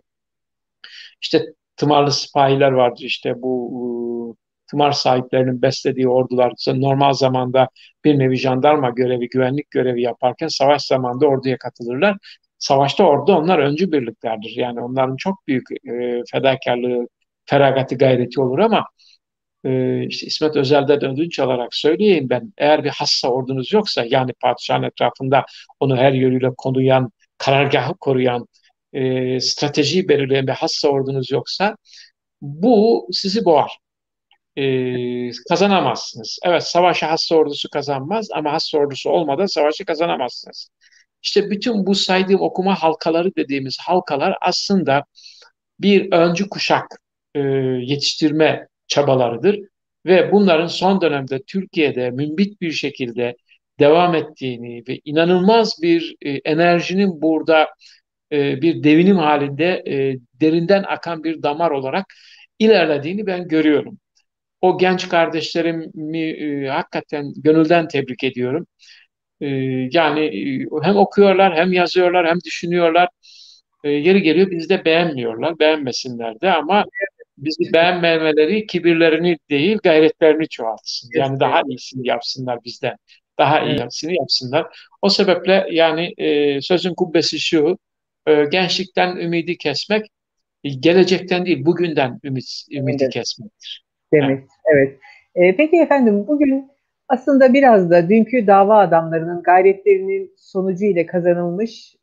işte tımarlı sipahiler vardır, işte bu e, tımar sahiplerinin beslediği ordular normal zamanda bir nevi jandarma görevi, güvenlik görevi yaparken savaş zamanında orduya katılırlar. Savaşta orada onlar öncü birliklerdir. Yani onların çok büyük e, fedakarlığı, feragati, gayreti olur ama e, işte İsmet Özel'den ödünç alarak söyleyeyim ben, eğer bir hassa ordunuz yoksa, yani padişahın etrafında onu her yönüyle konuyan, karargahı koruyan, e, stratejiyi belirleyen bir hassa ordunuz yoksa bu sizi boğar. E, kazanamazsınız. Evet, savaşa hassa ordusu kazanmaz ama hassa ordusu olmadan savaşı kazanamazsınız. İşte bütün bu saydığım okuma halkaları dediğimiz halkalar aslında bir öncü kuşak e, yetiştirme çabalarıdır. Ve bunların son dönemde Türkiye'de mümbit bir şekilde devam ettiğini ve inanılmaz bir e, enerjinin burada e, bir devinim halinde e, derinden akan bir damar olarak ilerlediğini ben görüyorum. O genç kardeşlerimi e, hakikaten gönülden tebrik ediyorum. Yani hem okuyorlar, hem yazıyorlar, hem düşünüyorlar. Yeri geliyor bizi de beğenmiyorlar, beğenmesinler de, ama bizi beğenmemeleri kibirlerini değil, gayretlerini çoğaltsın. Yani daha iyisini yapsınlar bizden, daha iyisini yapsınlar. O sebeple yani sözün kubbesi şu: gençlikten ümidi kesmek, gelecekten değil bugünden ümit, ümidi evet. kesmektir. Demek, evet. evet. Peki efendim, bugün aslında biraz da dünkü dava adamlarının gayretlerinin sonucu ile kazanılmış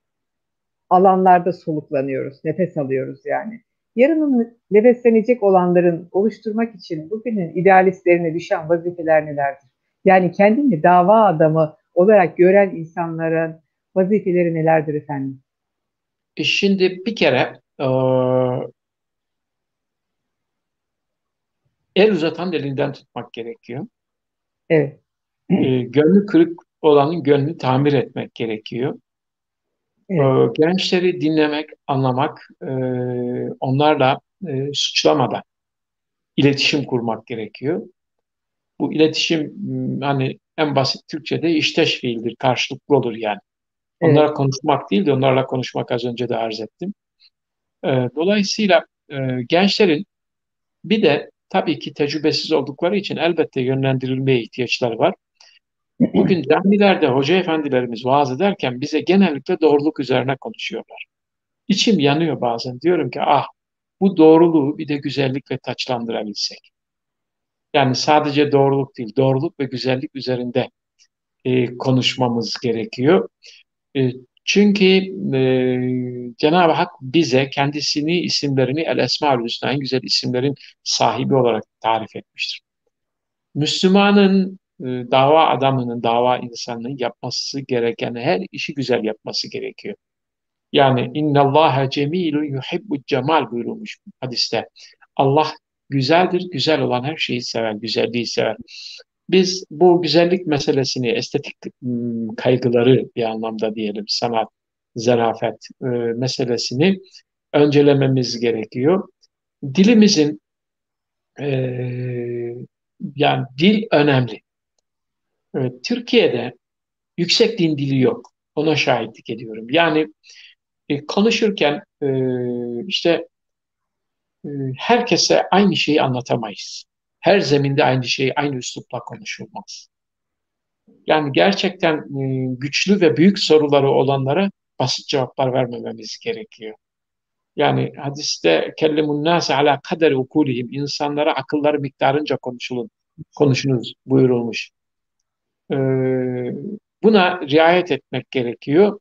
alanlarda soluklanıyoruz, nefes alıyoruz yani. yarının nefeslenecek olanların oluşturmak için bugünün idealistlerine düşen vazifeler nelerdir? Yani kendini dava adamı olarak gören insanların vazifeleri nelerdir efendim? Şimdi bir kere el uzatan elinden tutmak gerekiyor. Evet. Gönlü kırık olanın gönlünü tamir etmek gerekiyor. Evet. Gençleri dinlemek, anlamak, onlarla suçlamadan iletişim kurmak gerekiyor. Bu iletişim hani en basit Türkçe'de işteş fiildir, karşılıklı olur yani. Onlara evet. konuşmak değil de onlarla konuşmak, az önce de arz ettim. Dolayısıyla gençlerin bir de tabii ki tecrübesiz oldukları için elbette yönlendirilmeye ihtiyaçları var. Bugün camilerde hoca efendilerimiz vaaz ederken bize genellikle doğruluk üzerine konuşuyorlar. İçim yanıyor bazen. Diyorum ki ah, bu doğruluğu bir de güzellikle taçlandırabilsek. Yani sadece doğruluk değil, doğruluk ve güzellik üzerinde e, konuşmamız gerekiyor. E, çünkü e, Cenab-ı Hak bize kendisini, isimlerini El Esma-ül Hüsna, en güzel isimlerin sahibi olarak tarif etmiştir. Müslümanın, dava adamının, dava insanının yapması gereken her işi güzel yapması gerekiyor. Yani inna Allaha cemilun yuhibbu cemal buyurulmuş hadiste. Allah güzeldir, güzel olan her şeyi sever, güzelliği sever. Biz bu güzellik meselesini, estetik kaygıları bir anlamda diyelim, sanat, zarafet e, meselesini öncelememiz gerekiyor. Dilimizin e, yani dil önemli. Türkiye'de yüksek din dili yok. Ona şahitlik ediyorum. Yani e, konuşurken e, işte e, herkese aynı şeyi anlatamayız. Her zeminde aynı şeyi aynı üslupla konuşulmaz. Yani gerçekten e, güçlü ve büyük soruları olanlara basit cevaplar vermememiz gerekiyor. Yani hadiste kellemun nase ala kaderi ukulihim, insanlara akılları miktarınca konuşulun, konuşunuz buyurulmuş. Buna riayet etmek gerekiyor.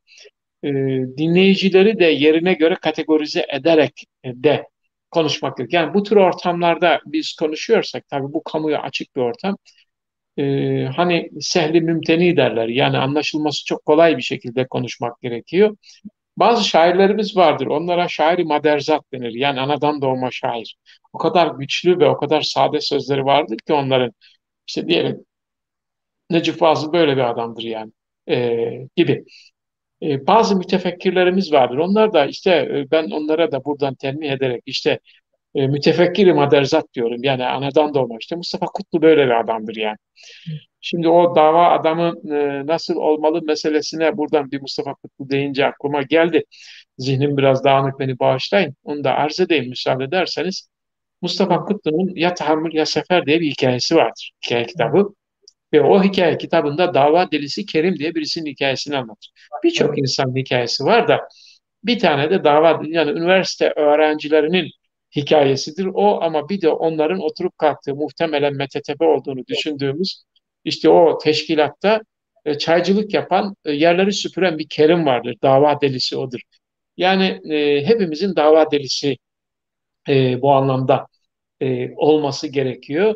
Dinleyicileri de yerine göre kategorize ederek de konuşmak gerekiyor. Yani bu tür ortamlarda biz konuşuyorsak, tabii bu kamuya açık bir ortam, hani sehli mümteni derler, yani anlaşılması çok kolay bir şekilde konuşmak gerekiyor. Bazı şairlerimiz vardır, onlara şairi maderzat denir, yani anadan doğma şair. O kadar güçlü ve o kadar sade sözleri vardır ki onların, işte diyelim Necip Fazıl böyle bir adamdır yani e, gibi. E, bazı mütefekkirlerimiz vardır. Onlar da işte e, ben onlara da buradan tenmih ederek işte e, mütefekkir-i maderzat diyorum. Yani anadan doğma, işte Mustafa Kutlu böyle bir adamdır yani. Şimdi o dava adamın e, nasıl olmalı meselesine buradan bir Mustafa Kutlu deyince aklıma geldi. Zihnim biraz dağınık, beni bağışlayın. Onu da arz edeyim müsaade ederseniz. Mustafa Kutlu'nun Ya Tahammül Ya Sefer diye bir hikayesi vardır. Hikaye kitabı. Ve o hikaye kitabında dava delisi Kerim diye birisinin hikayesini anlatır. Birçok insanın hikayesi var da bir tane de dava, yani üniversite öğrencilerinin hikayesidir o, ama bir de onların oturup kalktığı, muhtemelen M T T B olduğunu düşündüğümüz, işte o teşkilatta çaycılık yapan, yerleri süpüren bir Kerim vardır. Dava delisi odur. Yani hepimizin dava delisi bu anlamda olması gerekiyor.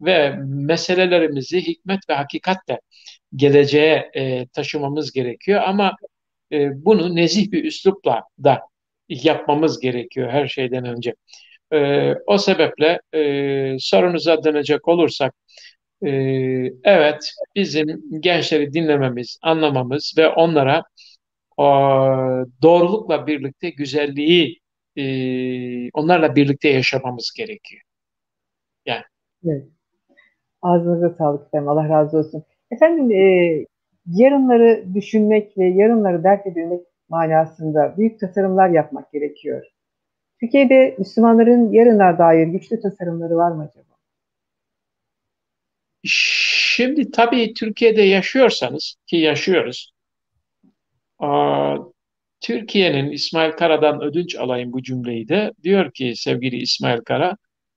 Ve meselelerimizi hikmet ve hakikatle geleceğe e, taşımamız gerekiyor. Ama e, bunu nezih bir üslupla da yapmamız gerekiyor her şeyden önce. E, o sebeple e, sorunuza dönecek olursak, e, evet, bizim gençleri dinlememiz, anlamamız ve onlara o, doğrulukla birlikte güzelliği e, onlarla birlikte yaşamamız gerekiyor. Yani. Evet. Ağzınıza sağlık efendim. Allah razı olsun. Efendim e, yarınları düşünmek ve yarınları dert edilmek manasında büyük tasarımlar yapmak gerekiyor. Türkiye'de Müslümanların yarına dair güçlü tasarımları var mı acaba? Şimdi tabii Türkiye'de yaşıyorsanız, ki yaşıyoruz, Türkiye'nin, İsmail Kara'dan ödünç alayım bu cümleyi de, diyor ki sevgili İsmail Kara,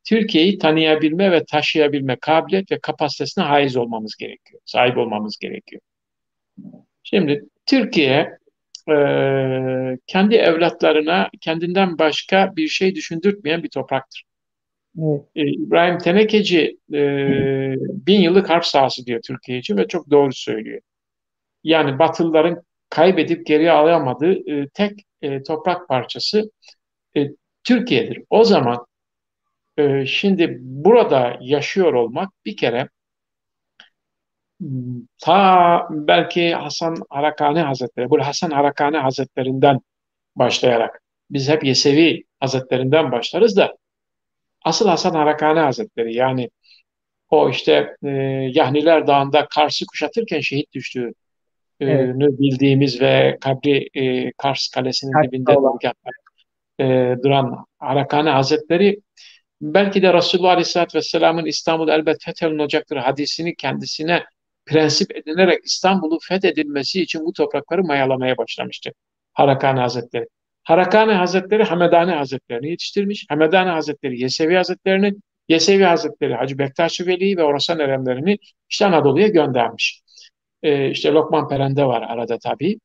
Türkiye'yi tanıyabilme ve taşıyabilme kabiliyet ve kapasitesine haiz olmamız gerekiyor. Sahip olmamız gerekiyor. Şimdi Türkiye e, kendi evlatlarına kendinden başka bir şey düşündürtmeyen bir topraktır. Evet. E, İbrahim Tenekeci e, evet. bin yıllık harp sahası diyor Türkiye için ve çok doğru söylüyor. Yani Batılıların kaybedip geriye alamadığı e, tek e, toprak parçası e, Türkiye'dir. O zaman e, şimdi burada yaşıyor olmak bir kere ta belki Hasan Harakani Hazretleri, bu Hasan Harakani Hazretlerinden başlayarak biz hep Yesevi Hazretlerinden başlarız da asıl Hasan Harakani Hazretleri, yani o işte e, Yahniler Dağı'nda Kars'ı kuşatırken şehit düştüğü evet. bildiğimiz ve kabri e, Kars Kalesi'nin Kars dibinde e, duran Harakani Hazretleri belki de Resulullah Aleyhisselatü Vesselam'ın İstanbul elbet fethedilecektir hadisini kendisine prensip edinerek İstanbul'u fethedilmesi için bu toprakları mayalamaya başlamıştı Harakani Hazretleri. Harakani Hazretleri Hamedane Hazretleri'ni yetiştirmiş. Hamedane Hazretleri Yesevi Hazretleri'ni, Yesevi Hazretleri Hacı Bektaş-ı Veli'yi ve Orasan Erenlerini işte Anadolu'ya göndermiş. Ee, işte Lokman Perende var arada tabii.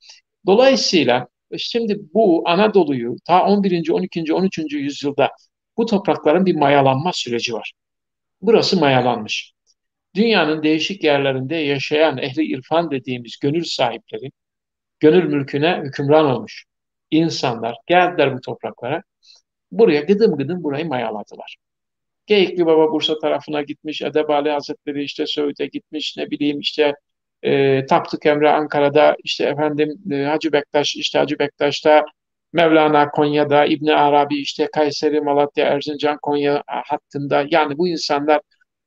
Dolayısıyla şimdi bu Anadolu'yu ta on birinci, on ikinci, on üçüncü yüzyılda bu toprakların bir mayalanma süreci var. Burası mayalanmış. Dünyanın değişik yerlerinde yaşayan ehli irfan dediğimiz gönül sahipleri, gönül mülküne hükümran olmuş insanlar geldiler bu topraklara. Buraya gıdım gıdım burayı mayaladılar. Geyikli Baba Bursa tarafına gitmiş, Edebali Hazretleri işte Söğüt'e gitmiş, ne bileyim işte e, Taptık Emre Ankara'da, işte efendim e, Hacı Bektaş, işte Hacı Bektaş'ta Mevlana Konya'da, İbni Arabi işte Kayseri, Malatya, Erzincan, Konya hattında, yani bu insanlar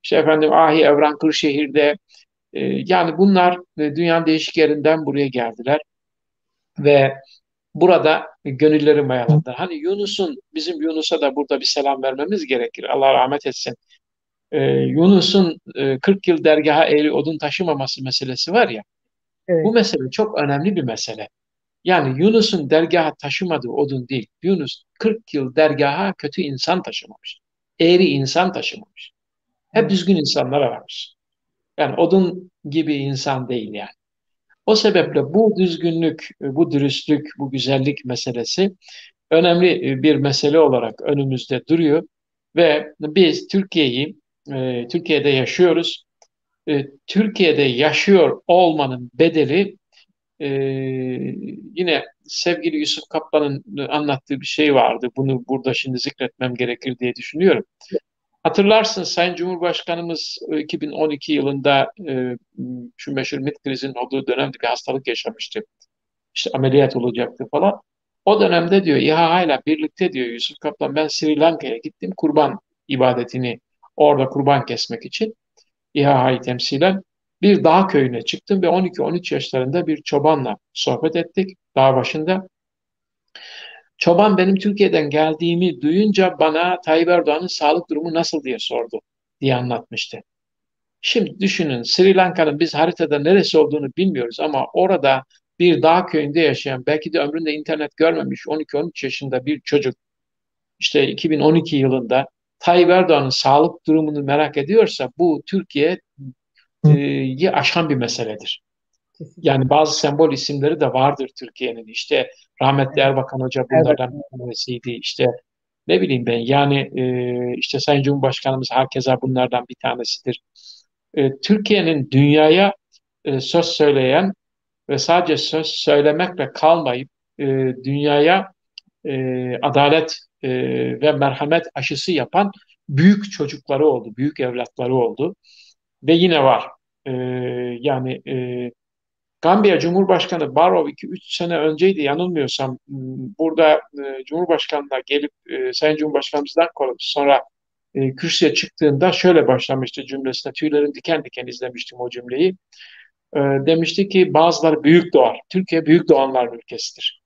işte efendim Ahi Evren Kırşehir'de, e, yani bunlar e, dünyanın değişik yerinden buraya geldiler ve burada gönülleri mayalandı. Hani Yunus'un, bizim Yunus'a da burada bir selam vermemiz gerekir. Allah rahmet etsin. Ee, Yunus'un e, kırk yıl dergaha eli odun taşımaması meselesi var ya. Evet. Bu mesele çok önemli bir mesele. Yani Yunus'un dergaha taşımadığı odun değil. Yunus kırk yıl dergaha kötü insan taşımamış. Eğri insan taşımamış. Hep düzgün insanlara varmış. Yani odun gibi insan değil yani. O sebeple bu düzgünlük, bu dürüstlük, bu güzellik meselesi önemli bir mesele olarak önümüzde duruyor. Ve biz Türkiye'yi, Türkiye'de yaşıyoruz. Türkiye'de yaşıyor olmanın bedeli, yine sevgili Yusuf Kaplan'ın anlattığı bir şey vardı. Bunu burada şimdi zikretmem gerekir diye düşünüyorum. Hatırlarsın, Sayın Cumhurbaşkanımız iki bin on iki yılında e, şu meşhur M I T krizinin olduğu dönemde bir hastalık yaşamıştı. İşte ameliyat olacaktı falan. O dönemde diyor İHA'yla birlikte diyor Yusuf Kaplan, ben Sri Lanka'ya gittim kurban ibadetini, orada kurban kesmek için İHA'yı temsilen bir dağ köyüne çıktım ve on iki on üç yaşlarında bir çobanla sohbet ettik dağ başında. Çoban benim Türkiye'den geldiğimi duyunca bana Tayyip Erdoğan'ın sağlık durumu nasıl diye sordu diye anlatmıştı. Şimdi düşünün, Sri Lanka'nın biz haritada neresi olduğunu bilmiyoruz ama orada bir dağ köyünde yaşayan, belki de ömründe internet görmemiş on iki on üç yaşında bir çocuk işte iki bin on iki yılında Tayyip Erdoğan'ın sağlık durumunu merak ediyorsa bu Türkiye'yi aşan bir meseledir. Yani bazı sembol isimleri de vardır Türkiye'nin, işte rahmetli Erbakan Hoca bunlardan bir tanesiydi, işte ne bileyim ben yani e, işte Sayın Cumhurbaşkanımız herkese bunlardan bir tanesidir. E, Türkiye'nin dünyaya e, söz söyleyen ve sadece söz söylemekle kalmayıp e, dünyaya e, adalet e, ve merhamet aşısı yapan büyük çocukları oldu, büyük evlatları oldu ve yine var e, yani e, Gambiya Cumhurbaşkanı Barov iki üç sene önceydi yanılmıyorsam, burada Cumhurbaşkanı'na gelip Sayın Cumhurbaşkanımızdan sonra kürsüye çıktığında şöyle başlamıştı cümlesine, tüylerim diken diken izlemiştim o cümleyi. Demişti ki bazıları büyük doğar, Türkiye büyük doğanlar ülkesidir.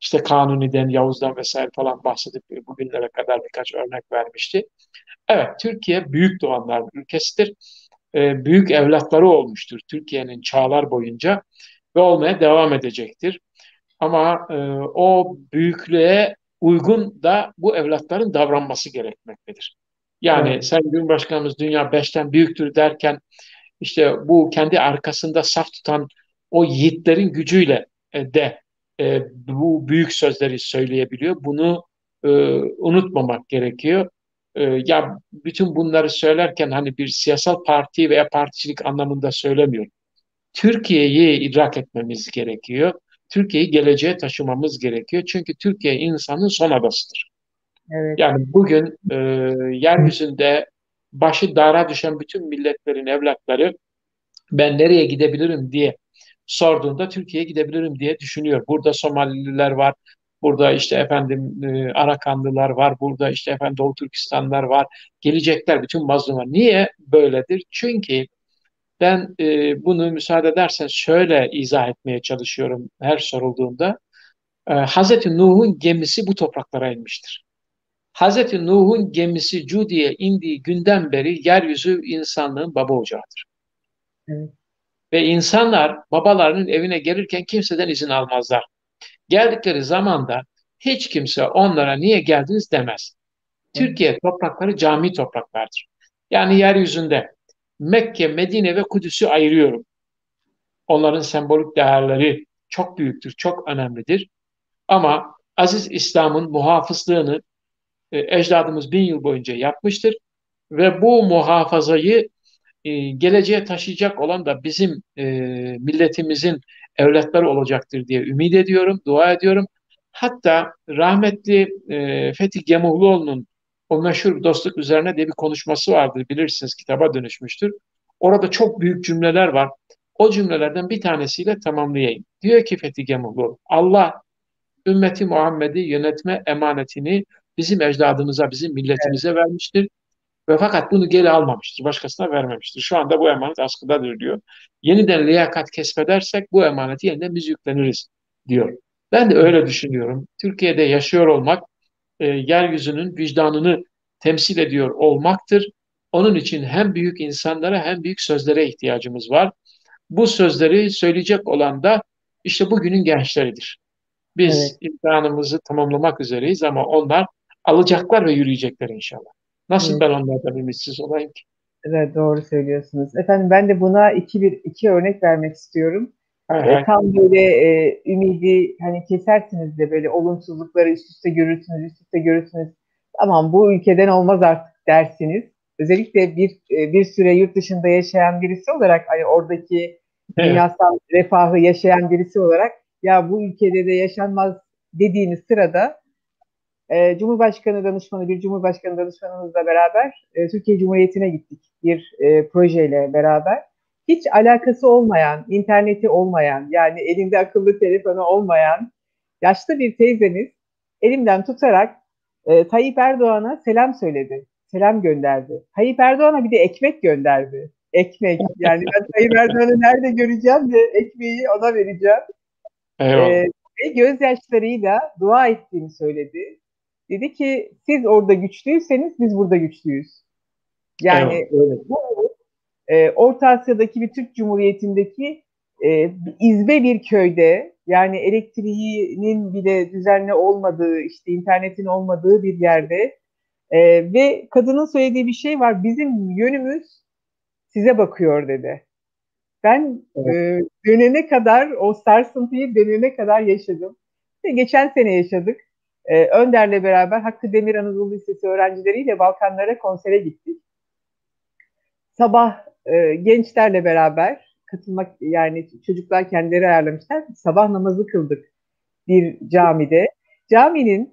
İşte Kanuni'den, Yavuz'dan vesaire falan bahsedip bugünlere kadar birkaç örnek vermişti. Evet, Türkiye büyük doğanlar ülkesidir. Büyük evlatları olmuştur Türkiye'nin çağlar boyunca ve olmaya devam edecektir. Ama e, o büyüklüğe uygun da bu evlatların davranması gerekmektedir. Yani evet. Sayın Cumhurbaşkanımız dünya beşten büyüktür derken işte bu kendi arkasında saf tutan o yiğitlerin gücüyle de e, bu büyük sözleri söyleyebiliyor. Bunu e, unutmamak gerekiyor. E, ya bütün bunları söylerken hani bir siyasal parti veya particilik anlamında söylemiyorum. Türkiye'yi idrak etmemiz gerekiyor. Türkiye'yi geleceğe taşımamız gerekiyor. Çünkü Türkiye insanın son adasıdır. Evet. Yani bugün e, yeryüzünde başı dara düşen bütün milletlerin evlatları ben nereye gidebilirim diye sorduğunda Türkiye'ye gidebilirim diye düşünüyor. Burada Somalililer var, burada işte efendim e, Arakanlılar var, burada işte efendim Doğu Türkistanlar var, gelecekler bütün mazlumlar. Niye böyledir? Çünkü ben e, bunu müsaade edersen şöyle izah etmeye çalışıyorum her sorulduğunda. E, Hz. Nuh'un gemisi bu topraklara inmiştir. Hz. Nuh'un gemisi Cudi'ye indiği günden beri yeryüzü insanlığın baba ocağıdır. Evet. Ve insanlar babalarının evine gelirken kimseden izin almazlar. Geldikleri zamanda hiç kimse onlara niye geldiniz demez. Evet. Türkiye toprakları cami topraklardır. Yani yeryüzünde Mekke, Medine ve Kudüs'ü ayırıyorum. Onların sembolik değerleri çok büyüktür, çok önemlidir. Ama aziz İslam'ın muhafızlığını ecdadımız bin yıl boyunca yapmıştır. Ve bu muhafazayı Ee, geleceğe taşıyacak olan da bizim e, milletimizin evlatları olacaktır diye ümit ediyorum, dua ediyorum. Hatta rahmetli e, Fethi Gemuhluoğlu'nun o meşhur dostluk üzerine diye bir konuşması vardır, bilirsiniz, kitaba dönüşmüştür. Orada çok büyük cümleler var. O cümlelerden bir tanesiyle tamamlayayım. Diyor ki Fethi Gemuhluoğlu, Allah ümmeti Muhammed'i yönetme emanetini bizim ecdadımıza, bizim milletimize vermiştir. Ve fakat bunu geri almamıştır, başkasına vermemiştir. Şu anda bu emanet askıdadır diyor. Yeniden liyakat kesbedersek bu emaneti yeniden biz yükleniriz diyor. Ben de öyle düşünüyorum. Türkiye'de yaşıyor olmak, e, yeryüzünün vicdanını temsil ediyor olmaktır. Onun için hem büyük insanlara hem büyük sözlere ihtiyacımız var. Bu sözleri söyleyecek olan da işte bugünün gençleridir. Biz evet. imtihanımızı tamamlamak üzereyiz ama onlar alacaklar ve yürüyecekler inşallah. Nasıl ben onlardan ümitsiz olayım ki? Evet, doğru söylüyorsunuz. Efendim ben de buna iki bir iki örnek vermek istiyorum. Evet. Tam böyle e, ümidi hani kesersiniz de böyle olumsuzlukları üst üste görürsünüz, üst üste görürsünüz. Aman bu ülkeden olmaz artık dersiniz. Özellikle bir bir süre yurt dışında yaşayan birisi olarak hani oradaki evet. dünyasal refahı yaşayan birisi olarak ya bu ülkede de yaşanmaz dediğiniz sırada Cumhurbaşkanı danışmanı, bir Cumhurbaşkanı danışmanımızla beraber Türkiye Cumhuriyeti'ne gittik bir e, projeyle beraber. Hiç alakası olmayan, interneti olmayan, yani elinde akıllı telefonu olmayan yaşlı bir teyzemiz elimden tutarak e, Tayyip Erdoğan'a selam söyledi, selam gönderdi. Tayyip Erdoğan'a bir de ekmek gönderdi. Ekmek, yani ben Tayyip Erdoğan'ı nerede göreceğim de ekmeği ona vereceğim. Eyvallah. E, ve gözyaşlarıyla dua ettiğini söyledi. Dedi ki siz orada güçlüyseniz biz burada güçlüyüz. Yani evet, evet. bu e, Orta Asya'daki bir Türk Cumhuriyeti'ndeki e, izbe bir köyde, yani elektriğinin bile düzenli olmadığı, işte internetin olmadığı bir yerde e, ve kadının söylediği bir şey var. Bizim yönümüz size bakıyor dedi. Ben evet. e, dönene kadar, o sarsıntıyı dönene kadar yaşadım. İşte geçen sene yaşadık. Ee, Önder'le beraber Hakkı Demir Anadolu Lisesi öğrencileriyle Balkanlara konsere gittik. Sabah e, gençlerle beraber katılmak, yani çocuklar kendileri ayarlamışlar. Sabah namazı kıldık bir camide. Caminin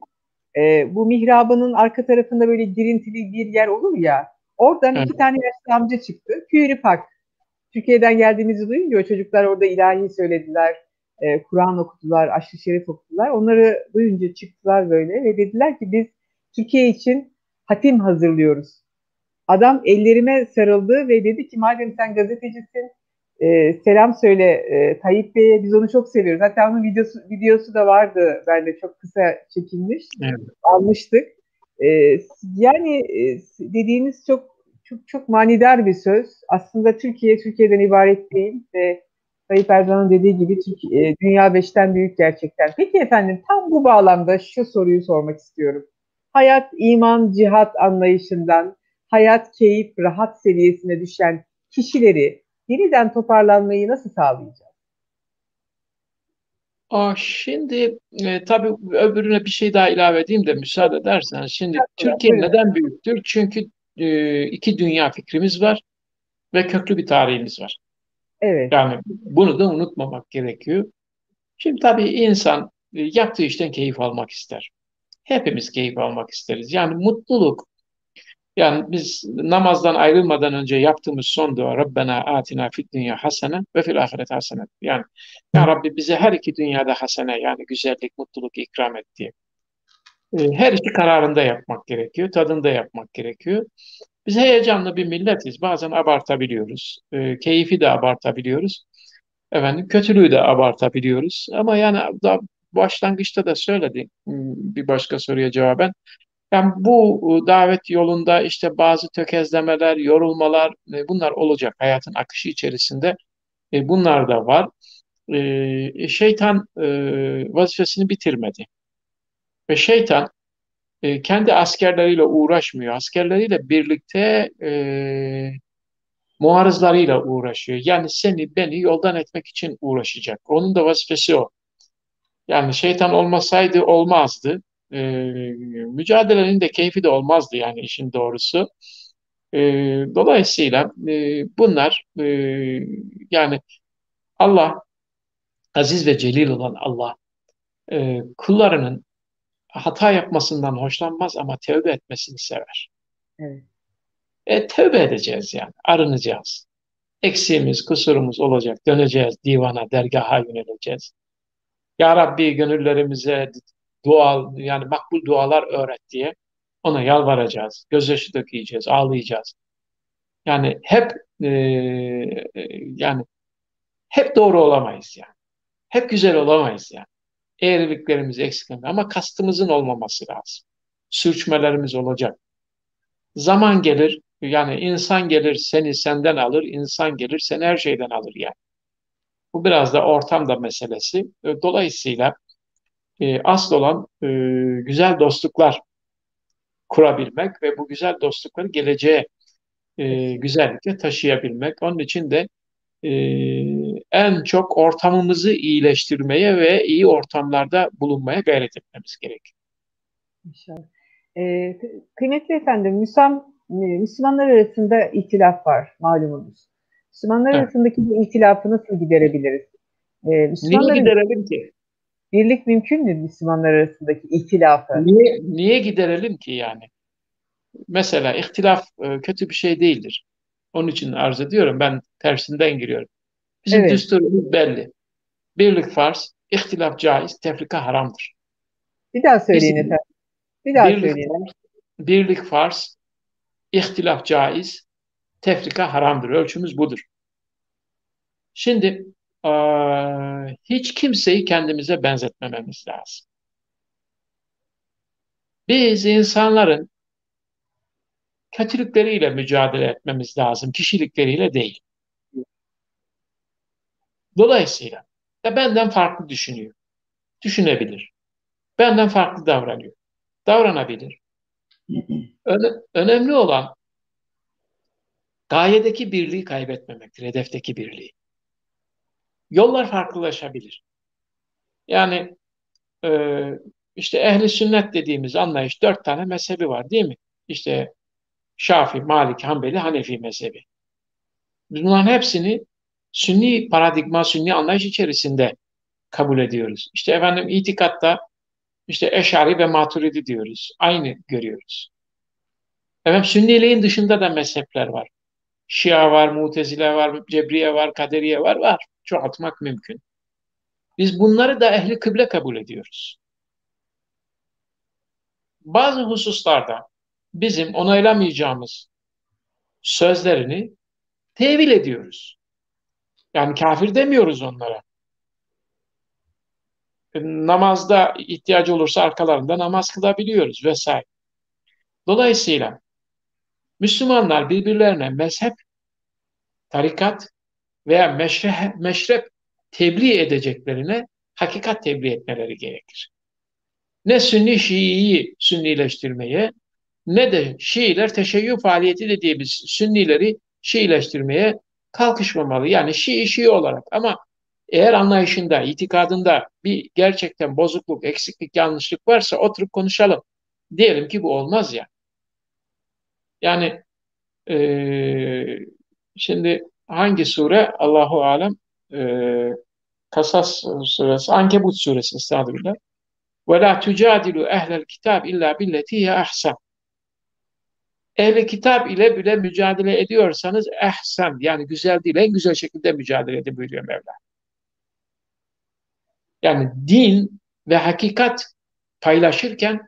e, bu mihrabının arka tarafında böyle girintili bir yer olur ya, oradan evet. iki tane yaşlı amca çıktı. Küyri Pak. Türkiye'den geldiğimizi duyunca çocuklar orada ilahi söylediler. Kur'an okudular, aşırı şerif okudular. Onları duyunca çıktılar böyle ve dediler ki biz Türkiye için hatim hazırlıyoruz. Adam ellerime sarıldı ve dedi ki madem sen gazetecisin e, selam söyle e, Tayyip Bey'e, biz onu çok seviyoruz. Hatta onun videosu, videosu da vardı bende, çok kısa çekilmiş. Evet. Almıştık. E, yani e, dediğiniz çok çok çok manidar bir söz. Aslında Türkiye, Türkiye'den ibaret değil ve Tayyip Erdoğan'ın dediği gibi Türkiye, dünya beşten büyük gerçekten. Peki efendim tam bu bağlamda şu soruyu sormak istiyorum. Hayat, iman, cihat anlayışından hayat, keyif, rahat seviyesine düşen kişileri yeniden toparlanmayı nasıl sağlayacağız? Aa, şimdi e, tabii öbürüne bir şey daha ilave edeyim de müsaade edersen. Şimdi evet, Türkiye evet. neden büyüktür? Çünkü e, iki dünya fikrimiz var ve köklü bir tarihimiz var. Evet. Yani bunu da unutmamak gerekiyor. Şimdi tabii insan e, yaptığı işten keyif almak ister. Hepimiz keyif almak isteriz. Yani mutluluk. Yani biz namazdan ayrılmadan önce yaptığımız son dua Rabbena atina fid dünya hasene ve fil ahirete hasene. Yani ya Rabbi bize her iki dünyada hasene yani güzellik, mutluluk ikram et diye. Her iki kararında yapmak gerekiyor, tadında yapmak gerekiyor. Biz heyecanlı bir milletiz. Bazen abartabiliyoruz. E, keyfi de abartabiliyoruz. Efendim kötülüğü de abartabiliyoruz. Ama yani daha başlangıçta da söyledim bir başka soruya cevaben. Yani bu davet yolunda işte bazı tökezlemeler, yorulmalar bunlar olacak hayatın akışı içerisinde. Bunlar da var. Şeytan vazifesini bitirmedi. Ve şeytan kendi askerleriyle uğraşmıyor. Askerleriyle birlikte muarızlarıyla uğraşıyor. Yani seni, beni yoldan etmek için uğraşacak. Onun da vazifesi o. Yani şeytan olmasaydı olmazdı. Ee, mücadelenin de keyfi de olmazdı yani işin doğrusu. Ee, dolayısıyla e, bunlar e, yani Allah aziz ve celil olan Allah e, kullarının hata yapmasından hoşlanmaz ama tövbe etmesini sever. Evet. E, tövbe edeceğiz yani. Arınacağız. Eksiğimiz, kusurumuz olacak. Döneceğiz divana, dergaha yöneleceğiz. Ya Rabbi gönüllerimize dua, yani makbul dualar öğret diye ona yalvaracağız. Gözyaşı dökeceğiz, ağlayacağız. Yani hep e, yani hep doğru olamayız yani. Hep güzel olamayız yani. Eğriliklerimiz eksikliğimiz ama kastımızın olmaması lazım. Sürçmelerimiz olacak. Zaman gelir yani insan gelir seni senden alır, insan gelir seni her şeyden alır yani. Bu biraz da ortam da meselesi. Dolayısıyla E, asıl olan e, güzel dostluklar kurabilmek ve bu güzel dostlukları geleceğe e, güzellikle taşıyabilmek. Onun için de e, en çok ortamımızı iyileştirmeye ve iyi ortamlarda bulunmaya gayret etmemiz gerekiyor. İnşallah. E, kıymetli efendim, Müslüman, Müslümanlar arasında ihtilaf var malumunuz. Müslümanlar evet. arasındaki bu ihtilafı nasıl giderebiliriz? E, Müslümanlar... Neyi giderelim ki? Birlik mümkün mü Müslümanlar arasındaki ihtilafı? Niye, niye giderelim ki yani? Mesela ihtilaf kötü bir şey değildir. Onun için arz ediyorum. Ben tersinden giriyorum. Bizim evet. düsturumuz belli. Birlik farz, ihtilaf caiz, tefrika haramdır. Bir daha söyleyin Bizim, efendim. Bir daha birlik, söyleyin. Birlik farz, ihtilaf caiz, tefrika haramdır. Ölçümüz budur. Şimdi hiç kimseyi kendimize benzetmememiz lazım. Biz insanların kötülükleriyle mücadele etmemiz lazım, kişilikleriyle değil. Dolayısıyla ya benden farklı düşünüyor, düşünebilir. Benden farklı davranıyor, davranabilir. Öne- önemli olan gayedeki birliği kaybetmemektir, hedefteki birliği. Yollar farklılaşabilir. Yani e, işte ehli sünnet dediğimiz anlayış dört tane mezhebi var değil mi? İşte Şafii, Malik, Hanbeli, Hanefi mezhebi. Biz bunların hepsini sünni paradigma, sünni anlayış içerisinde kabul ediyoruz. İşte efendim itikatta işte Eş'ari ve Maturidi diyoruz. Aynı görüyoruz. Efendim sünniliğin dışında da mezhepler var. Şia var, Mutezile var, Cebriye var, Kaderiye var, var. Çoğaltmak mümkün. Biz bunları da ehli kıble kabul ediyoruz. Bazı hususlarda bizim onaylamayacağımız sözlerini tevil ediyoruz. Yani kafir demiyoruz onlara. Namazda ihtiyacı olursa arkalarında namaz kılabiliyoruz vesaire. Dolayısıyla Müslümanlar birbirlerine mezhep, tarikat veya meşrep, meşrep tebliğ edeceklerine hakikat tebliğ etmeleri gerekir. Ne Sünni Şii'yi Sünnileştirmeye ne de Şiiler teşeyyü faaliyeti dediğimiz Sünnileri Şiileştirmeye kalkışmamalı. Yani Şii Şii olarak ama eğer anlayışında, itikadında bir gerçekten bozukluk, eksiklik, yanlışlık varsa oturup konuşalım. Diyelim ki bu olmaz ya. Yani e, şimdi hangi sure? Allahu alem. E, Kasas suresi, Ankebut suresi estağfurullah. Ve la tucadilu ehlel kitab illa billetiye ahsan. Ehli kitap ile bile mücadele ediyorsanız ehsen, yani güzel değil, en güzel şekilde mücadele edin buyuruyor Mevla. Yani din ve hakikat paylaşırken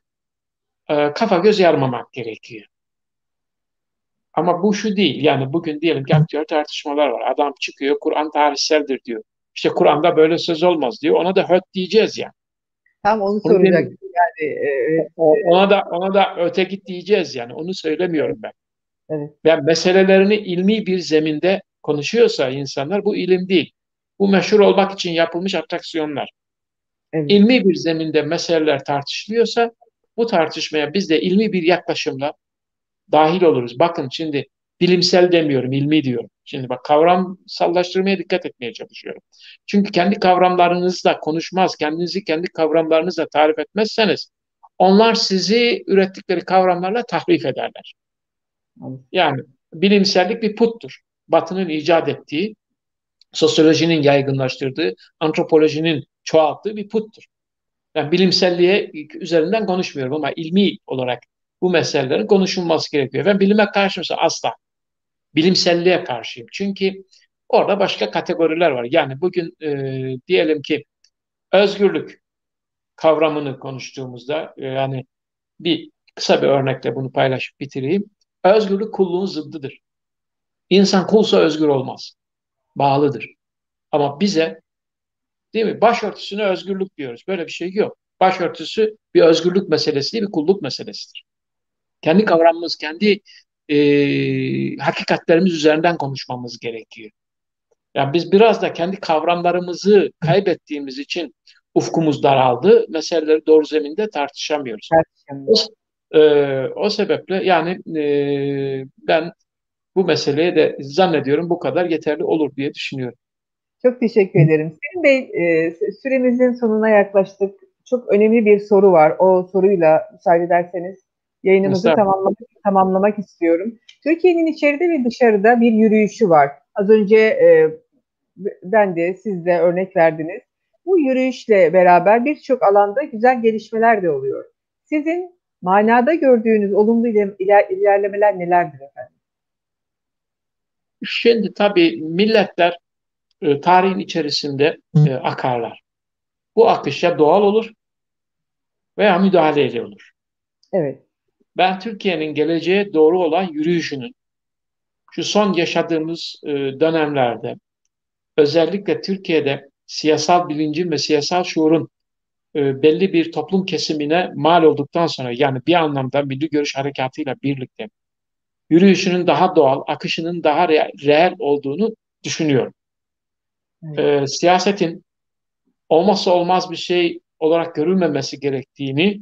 e, kafa göz yarmamak gerekiyor. Ama bu şu değil, yani bugün diyelim ki aktüel tartışmalar var. Adam çıkıyor, Kur'an tarihseldir diyor. İşte Kur'an'da böyle söz olmaz diyor. Ona da höt diyeceğiz yani. Tam onu soracaktım yani. E, ona da ona da öte git diyeceğiz yani. Onu söylemiyorum ben. Evet. Ben meselelerini ilmi bir zeminde konuşuyorsa insanlar, bu ilim değil. Bu meşhur olmak için yapılmış atraksiyonlar. Evet. İlmi bir zeminde meseleler tartışılıyorsa bu tartışmaya biz de ilmi bir yaklaşımla dahil oluruz. Bakın şimdi bilimsel demiyorum, ilmi diyorum. Şimdi bak, kavramsallaştırmaya dikkat etmeye çalışıyorum. Çünkü kendi kavramlarınızla konuşmaz, kendinizi kendi kavramlarınızla tarif etmezseniz onlar sizi ürettikleri kavramlarla tahrif ederler. Yani bilimsellik bir puttur. Batının icat ettiği, sosyolojinin yaygınlaştırdığı, antropolojinin çoğalttığı bir puttur. Yani bilimselliğe üzerinden konuşmuyorum ama ilmi olarak bu meselelerin konuşulması gerekiyor. Ben bilime karşıysa asla. Bilimselliğe karşıyım. Çünkü orada başka kategoriler var. Yani bugün e, diyelim ki özgürlük kavramını konuştuğumuzda, e, yani bir kısa bir örnekle bunu paylaşıp bitireyim. Özgürlük kulluğun zıddıdır. İnsan kulsa özgür olmaz. Bağlıdır. Ama bize, değil mi, başörtüsüne özgürlük diyoruz. Böyle bir şey yok. Başörtüsü bir özgürlük meselesi değil, bir kulluk meselesidir. Kendi kavramımız, kendi E, hakikatlerimiz üzerinden konuşmamız gerekiyor. Yani biz biraz da kendi kavramlarımızı kaybettiğimiz için ufkumuz daraldı. Meseleleri doğru zeminde tartışamıyoruz. Evet. O, e, o sebeple yani e, ben bu meseleye de zannediyorum bu kadar yeterli olur diye düşünüyorum. Çok teşekkür ederim. Selim Bey, e, süremizin sonuna yaklaştık. Çok önemli bir soru var. O soruyla müsaade ederseniz yayınımızı tamamlamak, tamamlamak istiyorum. Türkiye'nin içeride ve dışarıda bir yürüyüşü var. Az önce e, ben de siz de örnek verdiniz. Bu yürüyüşle beraber birçok alanda güzel gelişmeler de oluyor. Sizin manada gördüğünüz olumlu iler, ilerlemeler nelerdir efendim? Şimdi tabii milletler e, tarihin içerisinde e, akarlar. Bu akış ya doğal olur veya müdahaleyle olur. Evet. Ben Türkiye'nin geleceğe doğru olan yürüyüşünün şu son yaşadığımız dönemlerde özellikle Türkiye'de siyasal bilincin ve siyasal şuurun belli bir toplum kesimine mal olduktan sonra, yani bir anlamda milli görüş harekatıyla birlikte yürüyüşünün daha doğal, akışının daha reel olduğunu düşünüyorum. Evet. Siyasetin olmazsa olmaz bir şey olarak görülmemesi gerektiğini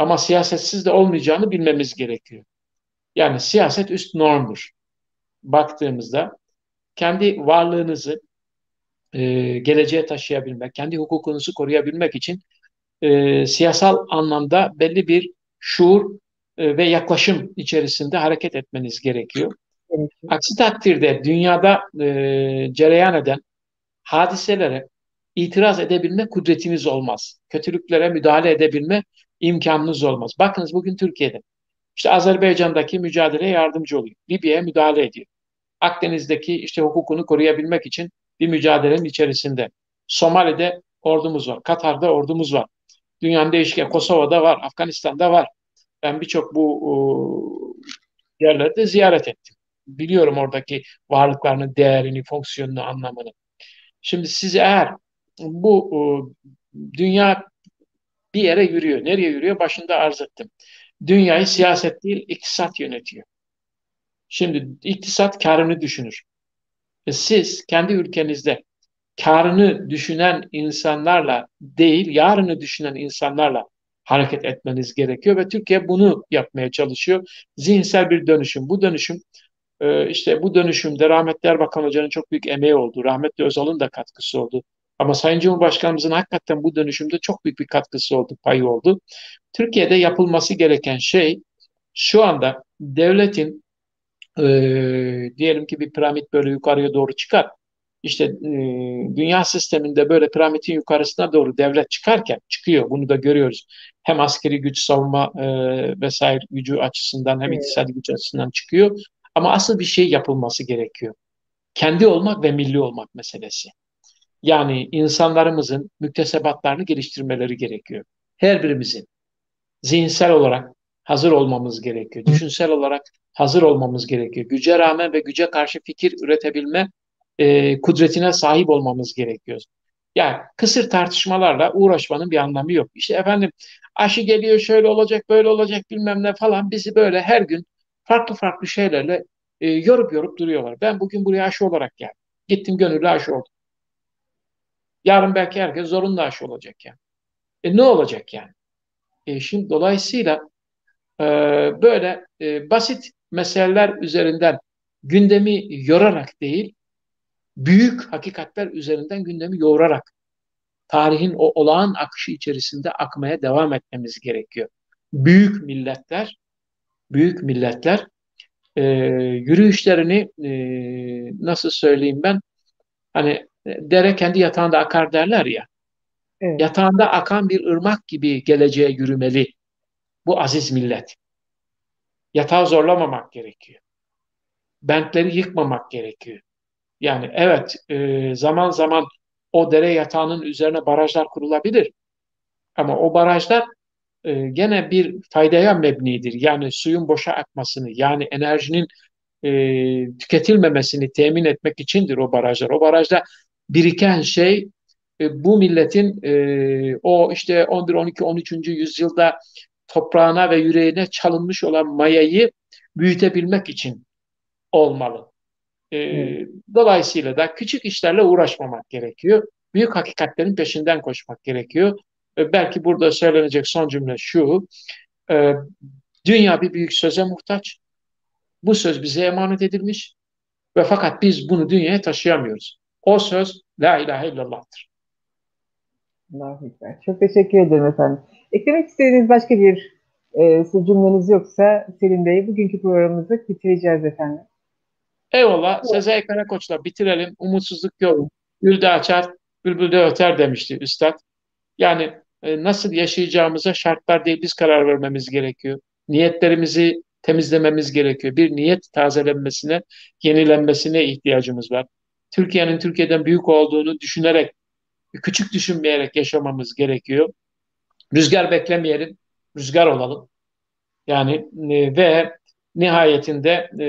ama siyasetsiz de olmayacağını bilmemiz gerekiyor. Yani siyaset üst normdur. Baktığımızda kendi varlığınızı e, geleceğe taşıyabilmek, kendi hukukunuzu koruyabilmek için e, siyasal anlamda belli bir şuur e, ve yaklaşım içerisinde hareket etmeniz gerekiyor. Evet. Aksi takdirde dünyada e, cereyan eden hadiselere itiraz edebilme kudretiniz olmaz. Kötülüklere müdahale edebilme imkanınız olmaz. Bakınız bugün Türkiye'de işte Azerbaycan'daki mücadeleye yardımcı oluyor. Libya'ya müdahale ediyor. Akdeniz'deki işte hukukunu koruyabilmek için bir mücadelenin içerisinde. Somali'de ordumuz var. Katar'da ordumuz var. Dünyanın değişik, Kosova'da var. Afganistan'da var. Ben birçok bu e, yerlerde ziyaret ettim. Biliyorum oradaki varlıklarının değerini, fonksiyonunu, anlamını. Şimdi siz eğer bu e, dünya bir yere yürüyor. Nereye yürüyor? Başında arz ettim. Dünyayı siyaset değil, iktisat yönetiyor. Şimdi iktisat karını düşünür. E siz kendi ülkenizde karını düşünen insanlarla değil, yarını düşünen insanlarla hareket etmeniz gerekiyor ve Türkiye bunu yapmaya çalışıyor. Zihinsel bir dönüşüm. Bu dönüşüm işte bu dönüşümde rahmetli Erbakan Hoca'nın çok büyük emeği oldu. Rahmetli Özal'ın da katkısı oldu. Ama Sayın Cumhurbaşkanımızın hakikaten bu dönüşümde çok büyük bir katkısı oldu, payı oldu. Türkiye'de yapılması gereken şey şu anda devletin e, diyelim ki bir piramit böyle yukarıya doğru çıkar. İşte e, dünya sisteminde böyle piramitin yukarısına doğru devlet çıkarken çıkıyor. Bunu da görüyoruz. Hem askeri güç, savunma e, vesaire gücü açısından hem iktisadi güç açısından çıkıyor. Ama asıl bir şey yapılması gerekiyor. Kendi olmak ve milli olmak meselesi. Yani insanlarımızın müktesebatlarını geliştirmeleri gerekiyor. Her birimizin zihinsel olarak hazır olmamız gerekiyor. Düşünsel olarak hazır olmamız gerekiyor. Güce rağmen ve güce karşı fikir üretebilme e, kudretine sahip olmamız gerekiyor. Yani kısır tartışmalarla uğraşmanın bir anlamı yok. İşte efendim aşı geliyor, şöyle olacak, böyle olacak bilmem ne falan, bizi böyle her gün farklı farklı şeylerle e, yorup yorup duruyorlar. Ben bugün buraya aşı olarak geldim. Gittim gönüllü aşı oldum. Yarın belki herkes zorunlu aşı olacak yani. E ne olacak yani? E şimdi dolayısıyla e, böyle e, basit meseleler üzerinden gündemi yorarak değil, büyük hakikatler üzerinden gündemi yorarak tarihin o olağan akışı içerisinde akmaya devam etmemiz gerekiyor. Büyük milletler, büyük milletler e, yürüyüşlerini e, nasıl söyleyeyim ben? Hani dere kendi yatağında akar derler ya. Evet. Yatağında akan bir ırmak gibi geleceğe yürümeli bu aziz millet. Yatağı zorlamamak gerekiyor. Bentleri yıkmamak gerekiyor. Yani evet e, zaman zaman o dere yatağının üzerine barajlar kurulabilir. Ama o barajlar e, gene bir faydaya mebnidir. Yani suyun boşa akmasını, yani enerjinin e, tüketilmemesini temin etmek içindir o barajlar. O barajda biriken şey bu milletin e, o işte on bir, on iki, on üçüncü yüzyılda toprağına ve yüreğine çalınmış olan mayayı büyütebilmek için olmalı. E, hmm. Dolayısıyla da küçük işlerle uğraşmamak gerekiyor. Büyük hakikatlerin peşinden koşmak gerekiyor. E, belki burada söylenecek son cümle şu. E, dünya bir büyük söze muhtaç. Bu söz bize emanet edilmiş ve fakat biz bunu dünyaya taşıyamıyoruz. O söz La ilahe illallah'tır. Çok teşekkür ederim efendim. Eklemek istediğiniz başka bir e, cümleniz yoksa Selim Bey, bugünkü programımızı bitireceğiz efendim. Eyvallah. Evet. Sezai Karakoç'la bitirelim. Umutsuzluk yok. Gül de açar, bülbül de öter demişti Üstad. Yani e, nasıl yaşayacağımıza şartlar değil biz karar vermemiz gerekiyor. Niyetlerimizi temizlememiz gerekiyor. Bir niyet tazelenmesine, yenilenmesine ihtiyacımız var. Türkiye'nin Türkiye'den büyük olduğunu düşünerek, küçük düşünmeyerek yaşamamız gerekiyor. Rüzgar beklemeyelim, rüzgar olalım. Yani e, ve nihayetinde e,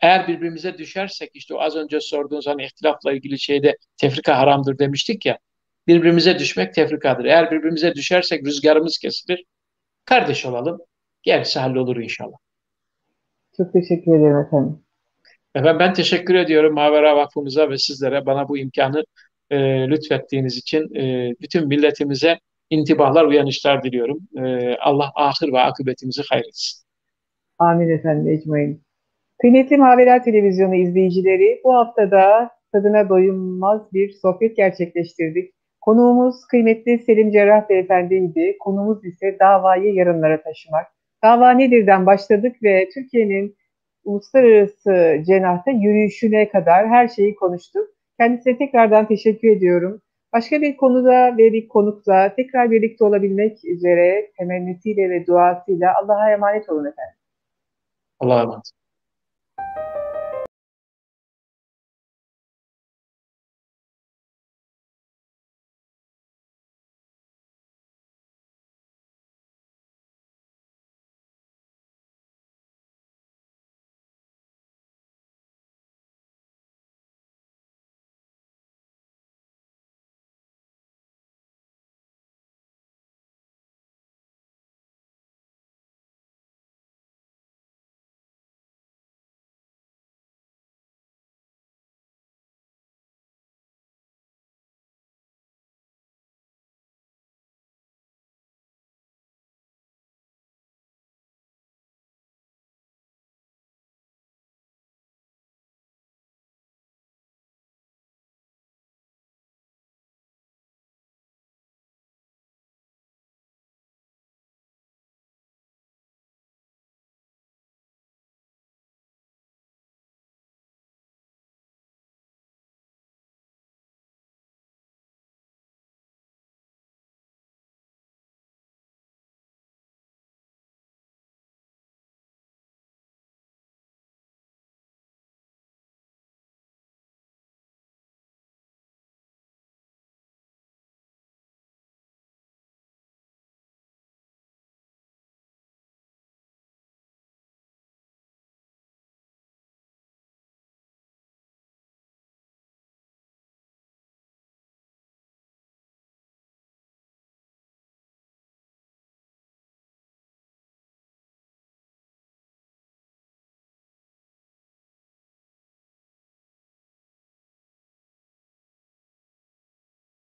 eğer birbirimize düşersek, işte o az önce sorduğunuz hani ihtilafla ilgili şeyde tefrika haramdır demiştik ya, birbirimize düşmek tefrikadır. Eğer birbirimize düşersek rüzgarımız kesilir. Kardeş olalım, gerisi hallolur inşallah. Çok teşekkür ederim efendim. Efendim ben teşekkür ediyorum Mavera Vakfımıza ve sizlere bana bu imkanı e, lütfettiğiniz için. E, bütün milletimize intibahlar, uyanışlar diliyorum. E, Allah ahir ve akıbetimizi hayretsin. Amin efendim ecmaîn. Kıymetli Mavera Televizyonu izleyicileri, bu haftada tadına doyulmaz bir sohbet gerçekleştirdik. Konuğumuz kıymetli Selim Cerrah Beyefendi'ydi. Konumuz ise davayı yarınlara taşımak. Dava nedir'den başladık ve Türkiye'nin uluslararası cenahta yürüyüşüne kadar her şeyi konuştuk. Kendisine tekrardan teşekkür ediyorum. Başka bir konuda ve bir konukla tekrar birlikte olabilmek üzere temennisiyle ve duasıyla Allah'a emanet olun efendim. Allah'a emanet.